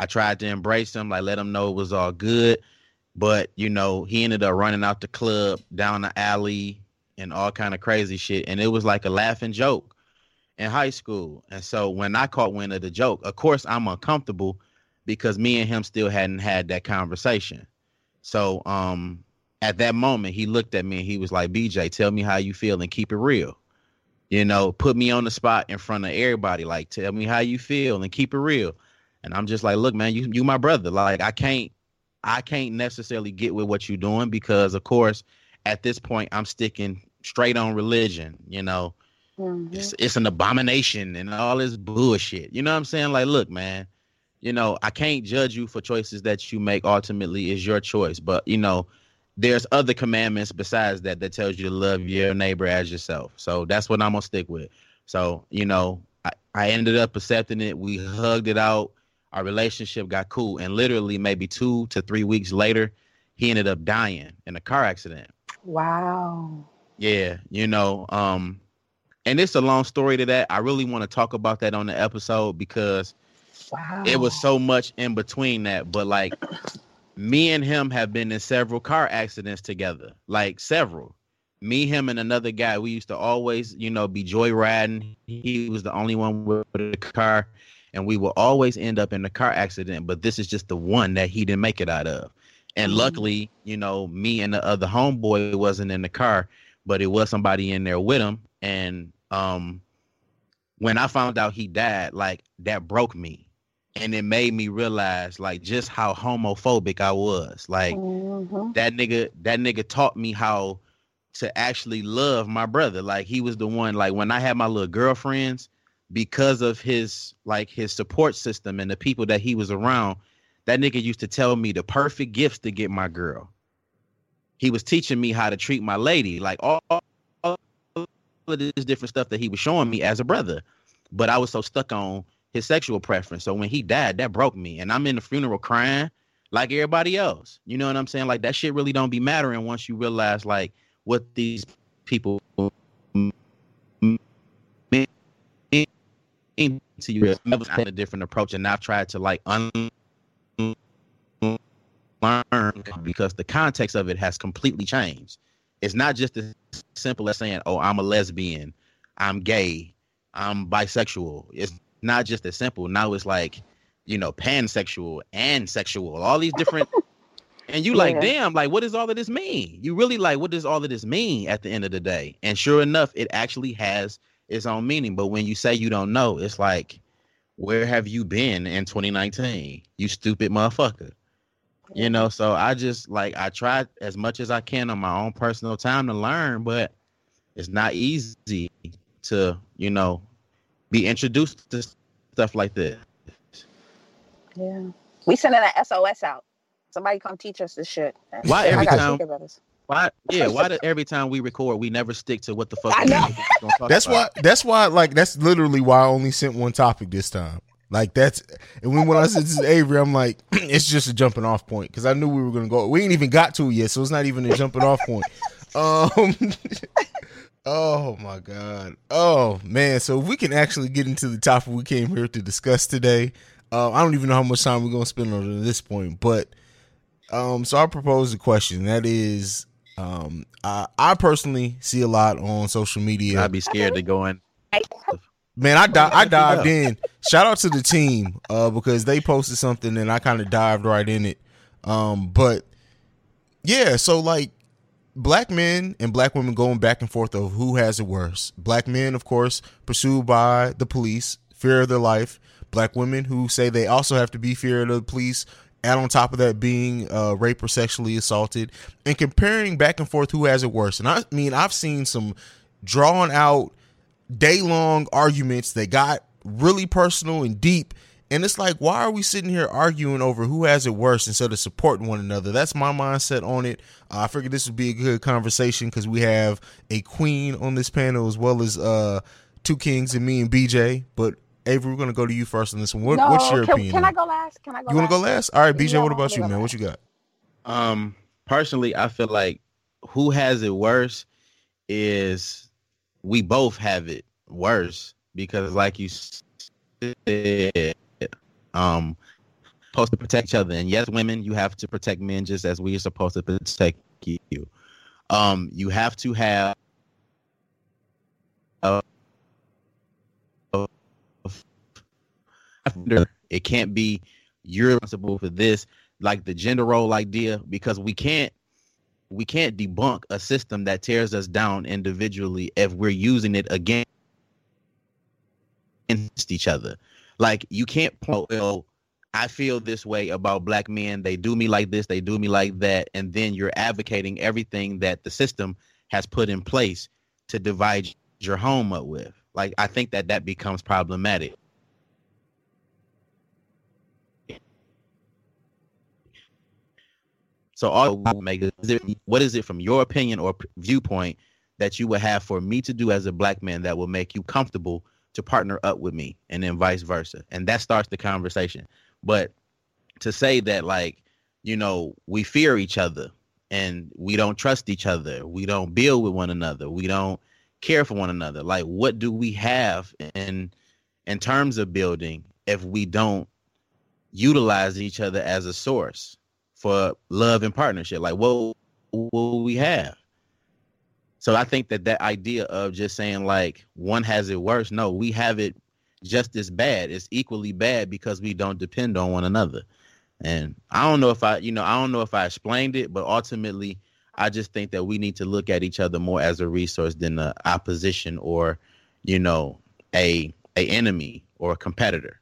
I tried to embrace him, like let him know it was all good. But, you know, he ended up running out the club, down the alley and all kind of crazy shit. And it was like a laughing joke in high school. And so when I caught wind of the joke, of course, I'm uncomfortable because me and him still hadn't had that conversation. So um, at that moment, he looked at me and he was like, B J, tell me how you feel and keep it real. You know, put me on the spot in front of everybody. Like, tell me how you feel and keep it real. And I'm just like, look, man, you you my brother. Like, I can't I can't necessarily get with what you're doing because, of course, at this point, I'm sticking straight on religion. You know, mm-hmm. it's, it's an abomination and all this bullshit. You know what I'm saying? Like, look, man, you know, I can't judge you for choices that you make. Ultimately, is your choice. But, you know, there's other commandments besides that that tells you to love your neighbor as yourself. So that's what I'm going to stick with. So, you know, I, I ended up accepting it. We hugged it out. Our relationship got cool. And literally maybe two to three weeks later, he ended up dying in a car accident. Wow. Yeah. You know, um, and it's a long story to that. I really want to talk about that on the episode because wow. it was so much in between that. But like, me and him have been in several car accidents together, like several. Me, him, and another guy. We used to always, you know, be joyriding. He was the only one with a car, and we would always end up in a car accident. But this is just the one that he didn't make it out of. And mm-hmm. luckily, you know, me and the other homeboy wasn't in the car, but it was somebody in there with him. And um, when I found out he died, like, that broke me. And it made me realize, like, just how homophobic I was. Like, mm-hmm. that nigga, that nigga taught me how to actually love my brother. Like, he was the one, like, when I had my little girlfriends, because of his, like, his support system and the people that he was around, that nigga used to tell me the perfect gifts to get my girl. He was teaching me how to treat my lady. Like, all, all of this different stuff that he was showing me as a brother. But I was so stuck on his sexual preference. So when he died, that broke me. And I'm in the funeral crying like everybody else. You know what I'm saying? Like, that shit really don't be mattering once you realize, like, what these people mean to you. I've had a different approach, and I've tried to, like, unlearn because the context of it has completely changed. It's not just as simple as saying, oh, I'm a lesbian, I'm gay, I'm bisexual. It's not just as simple. Now it's like, you know, pansexual and sexual, all these different. And you like, yeah. damn, like, what does all of this mean? You really like, what does all of this mean at the end of the day? And sure enough, it actually has its own meaning. But when you say you don't know, it's like, where have you been in twenty nineteen? You stupid motherfucker. You know, so I just, like, I tried as much as I can on my own personal time to learn, but it's not easy to, you know, be introduced to stuff like this. Yeah. We sending an S O S out. Somebody come teach us this shit. Why every time? Why? Yeah. Why do every time we record, we never stick to what the fuck? I know. That's about. why. That's why. Like, that's literally why I only sent one topic this time. Like, that's, and when, when I said this is Avery, I'm like, it's just a jumping off point because I knew we were gonna go. We ain't even got to it yet, so it's not even a jumping off point. Um. Oh my God. Oh man. So if we can actually get into the topic we came here to discuss today. Uh, I don't even know how much time we're going to spend on it at this point, but um, so I propose a question. That is, um, I, I personally see a lot on social media. I'd be scared to go in. Man, I, di- I dived in. Shout out to the team uh, because they posted something and I kind of dived right in it. Um, but yeah, so like, Black men and Black women going back and forth of who has it worse. Black men, of course, pursued by the police, fear of their life. Black women who say they also have to be fear of the police, and on top of that being uh, raped or sexually assaulted, and comparing back and forth who has it worse. And I mean, I've seen some drawn out, day-long arguments that got really personal and deep. And it's like, why are we sitting here arguing over who has it worse instead of supporting one another? That's my mindset on it. Uh, I figured this would be a good conversation because we have a queen on this panel as well as uh, two kings and me and B J. But, Avery, we're going to go to you first on this one. What, no, what's your can, opinion? Can I go last? Can I go you want to go last? All right, B J, no, what about you, man? Last. What you got? Um, personally, I feel like who has it worse is we both have it worse because, like you said, Um, supposed to protect each other, and yes, women, you have to protect men just as we are supposed to protect you. Um, you have to have a, a, a, it can't be you're responsible for this, like the gender role idea, because we can't we can't debunk a system that tears us down individually if we're using it against each other. Like, you can't point, well, I feel this way about black men. They do me like this. They do me like that. And then you're advocating everything that the system has put in place to divide your home up with. Like, I think that that becomes problematic. So all make it, what is it from your opinion or viewpoint that you would have for me to do as a black man that will make you comfortable to partner up with me, and then vice versa? And that starts the conversation. But to say that, like, you know, we fear each other and we don't trust each other. We don't build with one another. We don't care for one another. Like, what do we have in in terms of building if we don't utilize each other as a source for love and partnership? Like, what will we have? So I think that that idea of just saying, like, one has it worse. No, we have it just as bad. It's equally bad because we don't depend on one another. And I don't know if I, you know, I don't know if I explained it, but ultimately, I just think that we need to look at each other more as a resource than an opposition or, you know, a a enemy or a competitor.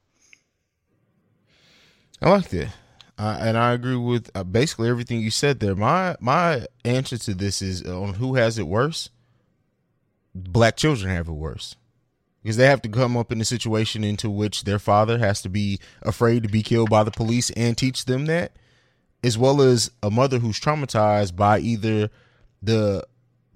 I like that. Uh, and I agree with uh, basically everything you said there. My my answer to this is on who has it worse. Black children have it worse because they have to come up in a situation into which their father has to be afraid to be killed by the police and teach them that, as well as a mother who's traumatized by either the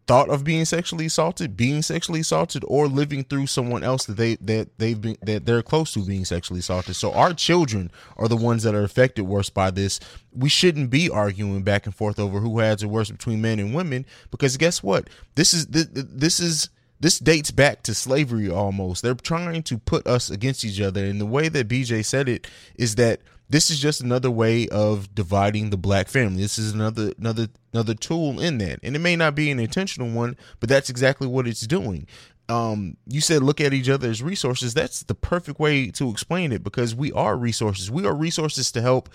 thought of being sexually assaulted, being sexually assaulted, or living through someone else that they that they've been that they're close to being sexually assaulted. So our children are the ones that are affected worse by this. We shouldn't be arguing back and forth over who has it worse between men and women, because guess what? This is this, this is this dates back to slavery almost. They're trying to put us against each other, and the way that B J said it is that this is just another way of dividing the black family. This is another another another tool in that. And it may not be an intentional one, but that's exactly what it's doing. Um, you said look at each other as resources. That's the perfect way to explain it, because we are resources. We are resources to help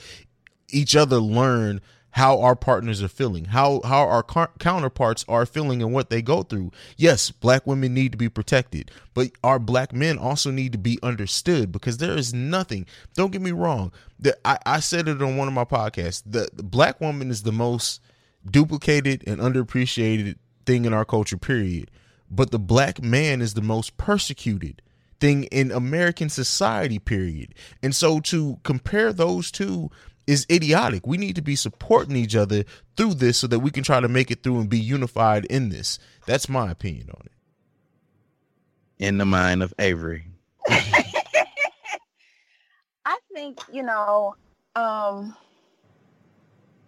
each other learn how our partners are feeling, how how our car- counterparts are feeling and what they go through. Yes, black women need to be protected, but our black men also need to be understood, because there is nothing. Don't get me wrong. The, I, I said it on one of my podcasts. The, the black woman is the most duplicated and underappreciated thing in our culture, period. But the black man is the most persecuted thing in American society, period. And so to compare those two is idiotic. We need to be supporting each other through this so that we can try to make it through and be unified in this. That's my opinion on it. In the mind of Avery. I think, you know, um,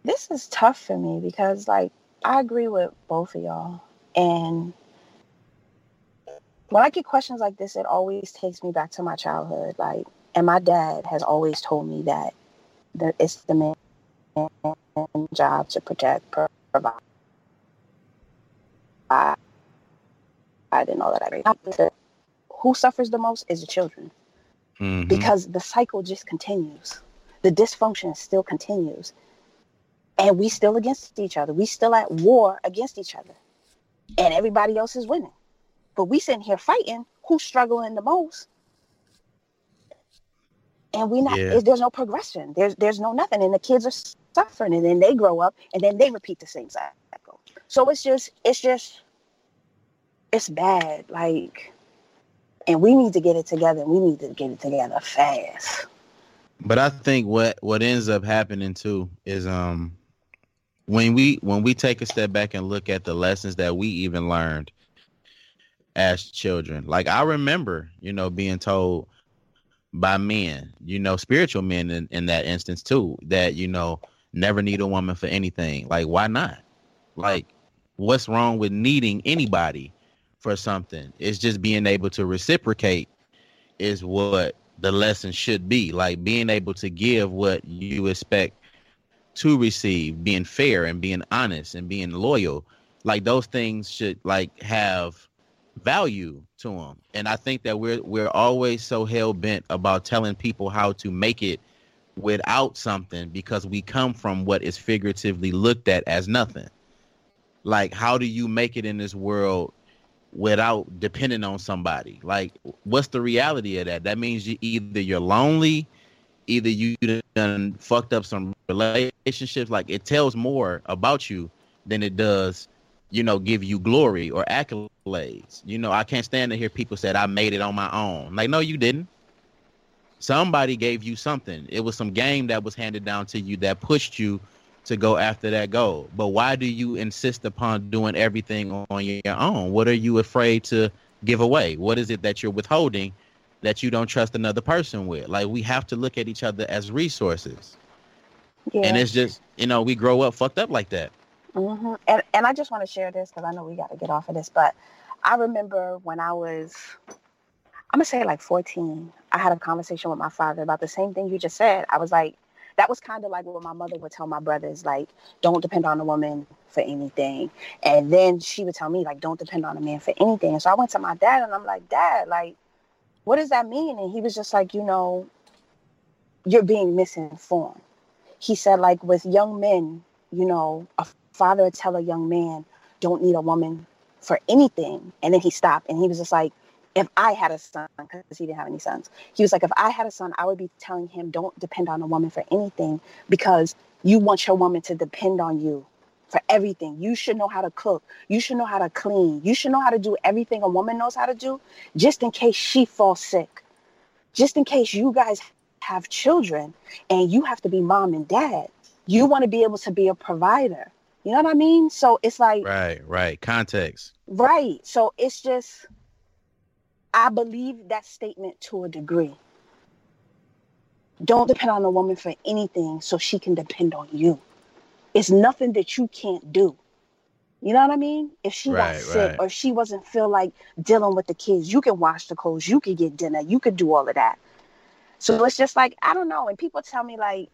this is tough for me because, like, I agree with both of y'all. And when I get questions like this, it always takes me back to my childhood. Like, and my dad has always told me that that it's the man's job to protect, provide, I, I didn't know that. I mean, who suffers the most is the children, mm-hmm. because the cycle just continues. The dysfunction still continues, and we still against each other. We still at war against each other, and everybody else is winning, but we sitting here fighting who's struggling the most. And we not, yeah. there's no progression. There's there's no nothing. And the kids are suffering, and then they grow up, and then they repeat the same cycle. So it's just, it's just, it's bad. Like, and we need to get it together. We need to get it together fast. But I think what, what ends up happening too is um when we when we take a step back and look at the lessons that we even learned as children. Like, I remember, you know, being told by men, you know, spiritual men in, in that instance too, that, you know, never need a woman for anything. Like, why not? Like, what's wrong with needing anybody for something? It's just being able to reciprocate is what the lesson should be. Like, being able to give what you expect to receive, being fair and being honest and being loyal. Like, those things should, like, have value to them. And I think that we're we're always so hell-bent about telling people how to make it without something, because we come from what is figuratively looked at as nothing. Like, how do you make it in this world without depending on somebody? Like, what's the reality of that? That means you either you're lonely, either you done fucked up some relationships. Like, it tells more about you than it does, you know, give you glory or accolades. You know, I can't stand to hear people say, I made it on my own. Like, no, you didn't. Somebody gave you something. It was some game that was handed down to you that pushed you to go after that goal. But why do you insist upon doing everything on your own? What are you afraid to give away? What is it that you're withholding that you don't trust another person with? Like, we have to look at each other as resources. Yeah. And it's just, you know, we grow up fucked up like that. Mm-hmm. And and I just want to share this because I know we got to get off of this, but I remember when I was, I'm going to say like fourteen, I had a conversation with my father about the same thing you just said. I was like, that was kind of like what my mother would tell my brothers, like, don't depend on a woman for anything. And then she would tell me, like, don't depend on a man for anything. And so I went to my dad and I'm like, Dad, like, what does that mean? And he was just like, you know, you're being misinformed. He said, like, with young men, you know, a father would tell a young man, don't need a woman for anything. And then he stopped and he was just like, if I had a son, because he didn't have any sons, he was like, if I had a son, I would be telling him, don't depend on a woman for anything, because you want your woman to depend on you for everything. You should know how to cook. You should know how to clean. You should know how to do everything a woman knows how to do, just in case she falls sick, just in case you guys have children and you have to be mom and dad. You want to be able to be a provider. You know what I mean? So it's like... Right, right. Context. Right. So it's just... I believe that statement to a degree. Don't depend on a woman for anything so she can depend on you. It's nothing that you can't do. You know what I mean? If she right, got sick right. or if she wasn't feel like dealing with the kids, you can wash the clothes, you can get dinner, you can do all of that. So it's just like, I don't know. And people tell me like,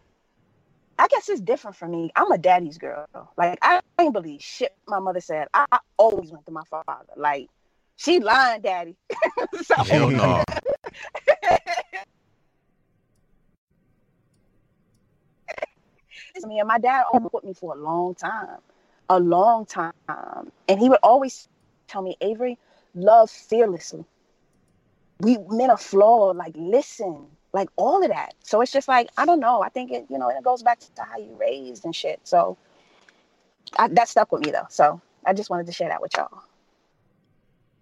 I guess it's different for me. I'm a daddy's girl. Like, I ain't believe shit my mother said. I, I always went to my father. Like, she lying, daddy. So, hell no. Me and my dad always with me for a long time, a long time, and he would always tell me, "Avery, love fearlessly. We men are flawed. Like, listen, like all of that." So it's just like, I don't know. I think it, you know, it goes back to how you raised and shit. So I, that stuck with me though. So I just wanted to share that with y'all.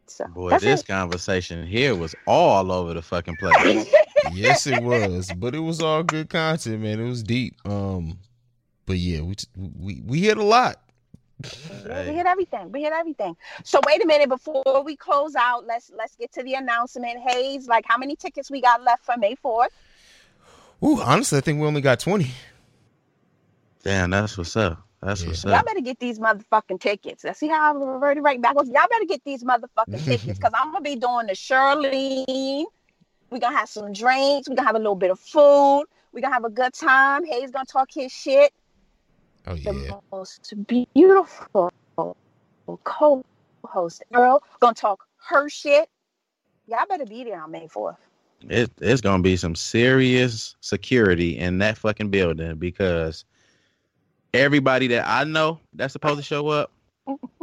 So, boy, this it. conversation here was all over the fucking place. Yes, it was, but it was all good content, man. It was deep. Um, but yeah, we we we hit a lot. Right. We hit everything. We hit everything. So wait a minute before we close out. Let's let's get to the announcement. Hayes, like, how many tickets we got left for May fourth? Ooh, honestly, I think we only got twenty. Damn, that's what's up. That's yeah. what's up. Y'all better get these motherfucking tickets. Let's see how I reverted right backwards. Y'all better get these motherfucking tickets, because I'm going to be doing the Shirley. We're going to have some drinks. We're going to have a little bit of food. We're going to have a good time. Hayes going to talk his shit. Oh, yeah. The most beautiful co-host, Earl, going to talk her shit. Y'all better be there on May fourth. It, it's going to be some serious security in that fucking building, because... everybody that I know that's supposed to show up,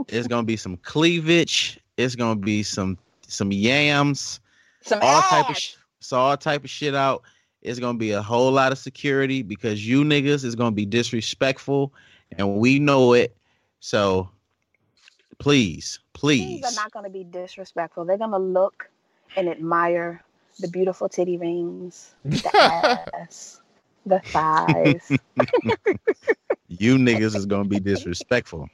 it's gonna be some cleavage. It's gonna be some some yams, some all ass. type of sh- all type of shit out. It's gonna be a whole lot of security, because you niggas is gonna be disrespectful, and we know it. So please, please, they're not gonna be disrespectful. They're gonna look and admire the beautiful titty rings, the ass, the thighs. You niggas is going to be disrespectful.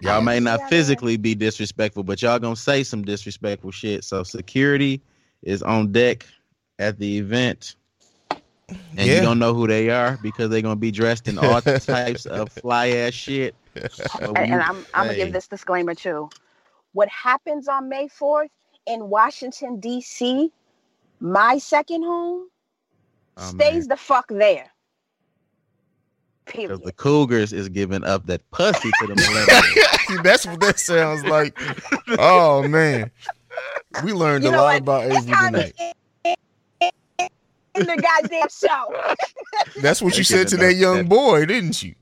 Y'all may not physically be disrespectful, but y'all going to say some disrespectful shit. So security is on deck at the event. And yeah. you don't know who they are, because they're going to be dressed in all types of fly-ass shit. So and, you, and I'm, hey. I'm going to give this disclaimer, too. What happens on May fourth in Washington, D C, my second home, oh, stays man. the fuck there. Because the Cougars is giving up that pussy to the millennials. That's what that sounds like. Oh, man. We learned you know a lot what? about Avery tonight. In, in, in the goddamn show. That's what you said to that young that. boy, didn't you?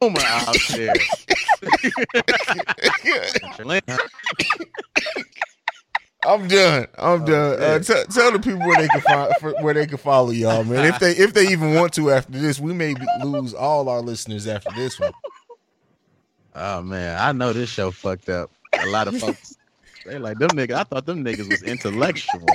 Homer out there. I'm done. I'm done. Uh, t- tell the people where they can find, for, where they can follow y'all, man. If they if they even want to after this, we may be, lose all our listeners after this one. Oh man, I know this show fucked up a lot of folks. They like them niggas. I thought them niggas was intellectual.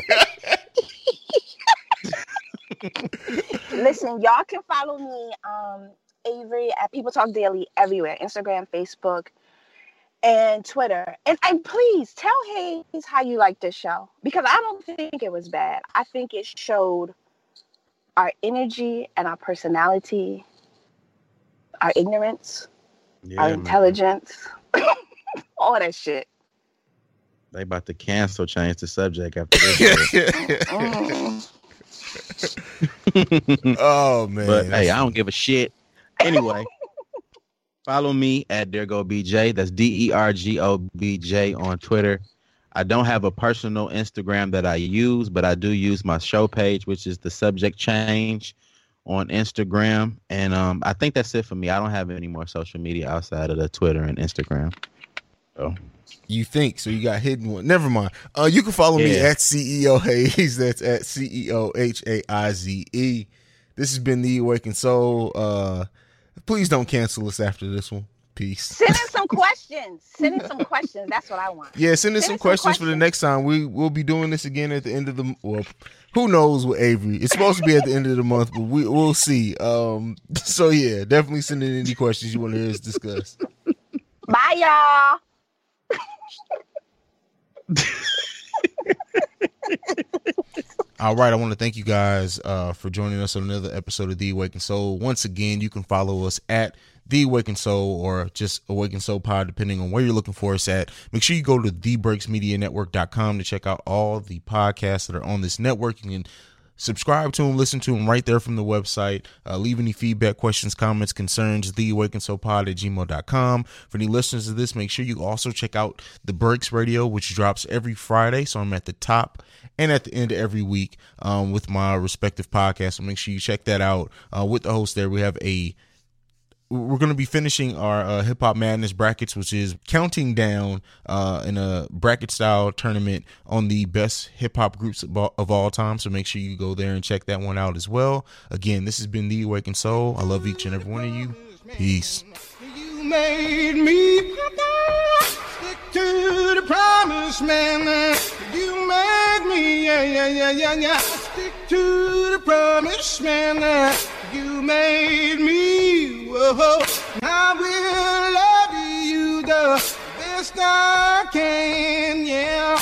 Listen, y'all can follow me, um, Avery, at People Talk Daily everywhere: Instagram, Facebook, and Twitter. And, and please tell Hayes how you like this show, because I don't think it was bad. I think it showed our energy and our personality, our ignorance, yeah, our man. intelligence, all that shit. They about to cancel, change the subject after this. Oh, man. But, hey, I don't give a shit. Anyway. Follow me at There Go B J. That's D E R G O B J on Twitter. I don't have a personal Instagram that I use, but I do use my show page, which is The Subject Change on Instagram. And um, I think that's it for me. I don't have any more social media outside of the Twitter and Instagram. So. You think so? You got hidden one. Never mind. Uh, you can follow yeah. me at C E O Hayes. That's at C E O H A I Z E. This has been The Awakened Soul. Uh, Please don't cancel us after this one. Peace. Send us some questions. Send us some questions. That's what I want. Yeah, send us send some, some questions, questions for the next time. We, we'll be doing this again at the end of the... Well, who knows with Avery? It's supposed to be at the end of the month, but we, we'll see. Um, so, yeah, definitely send in any questions you want to hear us discuss. Bye, y'all. All right, I want to thank you guys uh, for joining us on another episode of The Awakened Soul. Once again, you can follow us at The Awakened Soul or just Awakened Soul Pod, depending on where you're looking for us at. Make sure you go to the breaks media network dot com to check out all the podcasts that are on this network. You can subscribe to them, listen to them right there from the website. Uh, leave any feedback, questions, comments, concerns, the awakened soul pod at gmail dot com. For any listeners to this, make sure you also check out The Breaks Radio, which drops every Friday. So I'm at the top and at the end of every week um, with my respective podcast. So make sure you check that out uh, with the host there. We have a, we're going to be finishing our uh, Hip Hop Madness brackets, which is counting down uh, in a bracket style tournament on the best hip hop groups of all, of all time. So make sure you go there and check that one out as well. Again, this has been The Awakened Soul. I love each and every one of you. Peace. You made me stick to the promise, man. You made me, yeah, yeah, yeah, yeah, yeah. Stick to the promise, man. You made me, whoa. I will love you the best I can, yeah.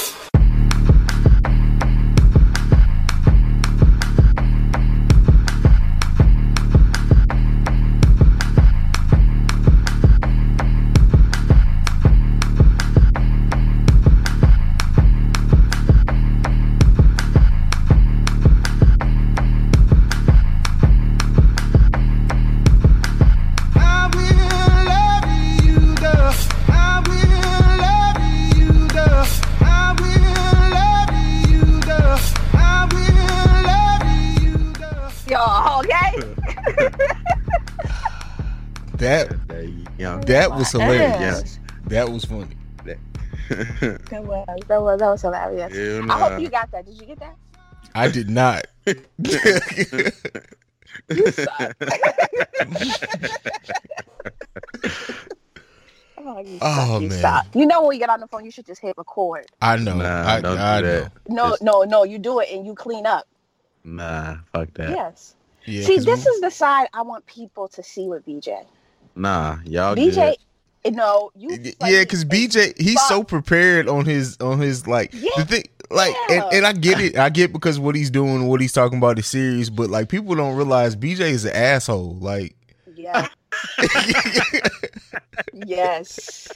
That that was hilarious. Yeah. That was funny. That was that was that was hilarious. Yeah, nah. I hope you got that. Did you get that? I did not. You suck. Oh, you oh suck, you man! Suck. You know when you get on the phone, you should just hit record. I know. Nah, I, don't I, do I know. No, just... no, no. You do it and you clean up. Nah, fuck that. Yes. Yeah, see, this we... is the side I want people to see with B J. Nah, y'all. B J, good. no, you. Yeah, because B J, he's fuck. so prepared on his on his like yeah. the thing, like, yeah. and, and I get it, I get because what he's doing, what he's talking about is serious, but like people don't realize B J is an asshole. Like, yeah, yes,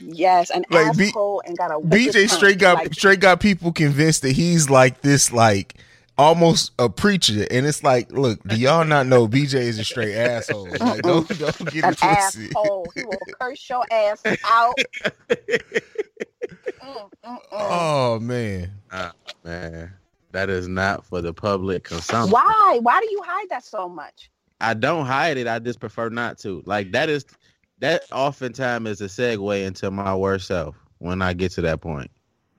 yes, an like, asshole, B- and got a B J straight got like, straight got people convinced that he's like this like. almost a preacher, and it's like, look, do y'all not know B J is a straight asshole? Like, don't, don't get it twisted. Asshole, he will curse your ass out. mm, mm, mm. Oh man, oh, man, that is not for the public consumption. Why? Why do you hide that so much? I don't hide it. I just prefer not to. Like that is that oftentimes is a segue into my worst self when I get to that point.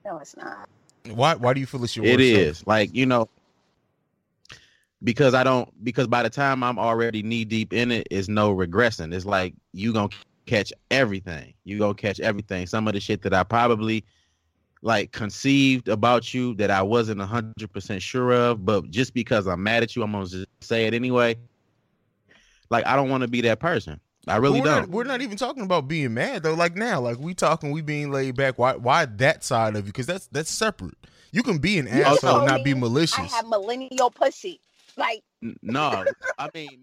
No, it's not. Why? Why do you feel it's your worst self? It is. Like, you know, because I don't. Because by the time I'm already knee deep in it, it's no regressing. It's like you gonna catch everything. You gonna catch everything. Some of the shit that I probably like conceived about you that I wasn't a hundred percent sure of, but just because I'm mad at you, I'm gonna just say it anyway. Like, I don't want to be that person. I really we're don't. Not, we're not even talking about being mad though. Like now, like we talking, we being laid back. Why, why that side of you? Because that's that's separate. You can be an you asshole and not be malicious. I have millennial pussy. Like no, I mean.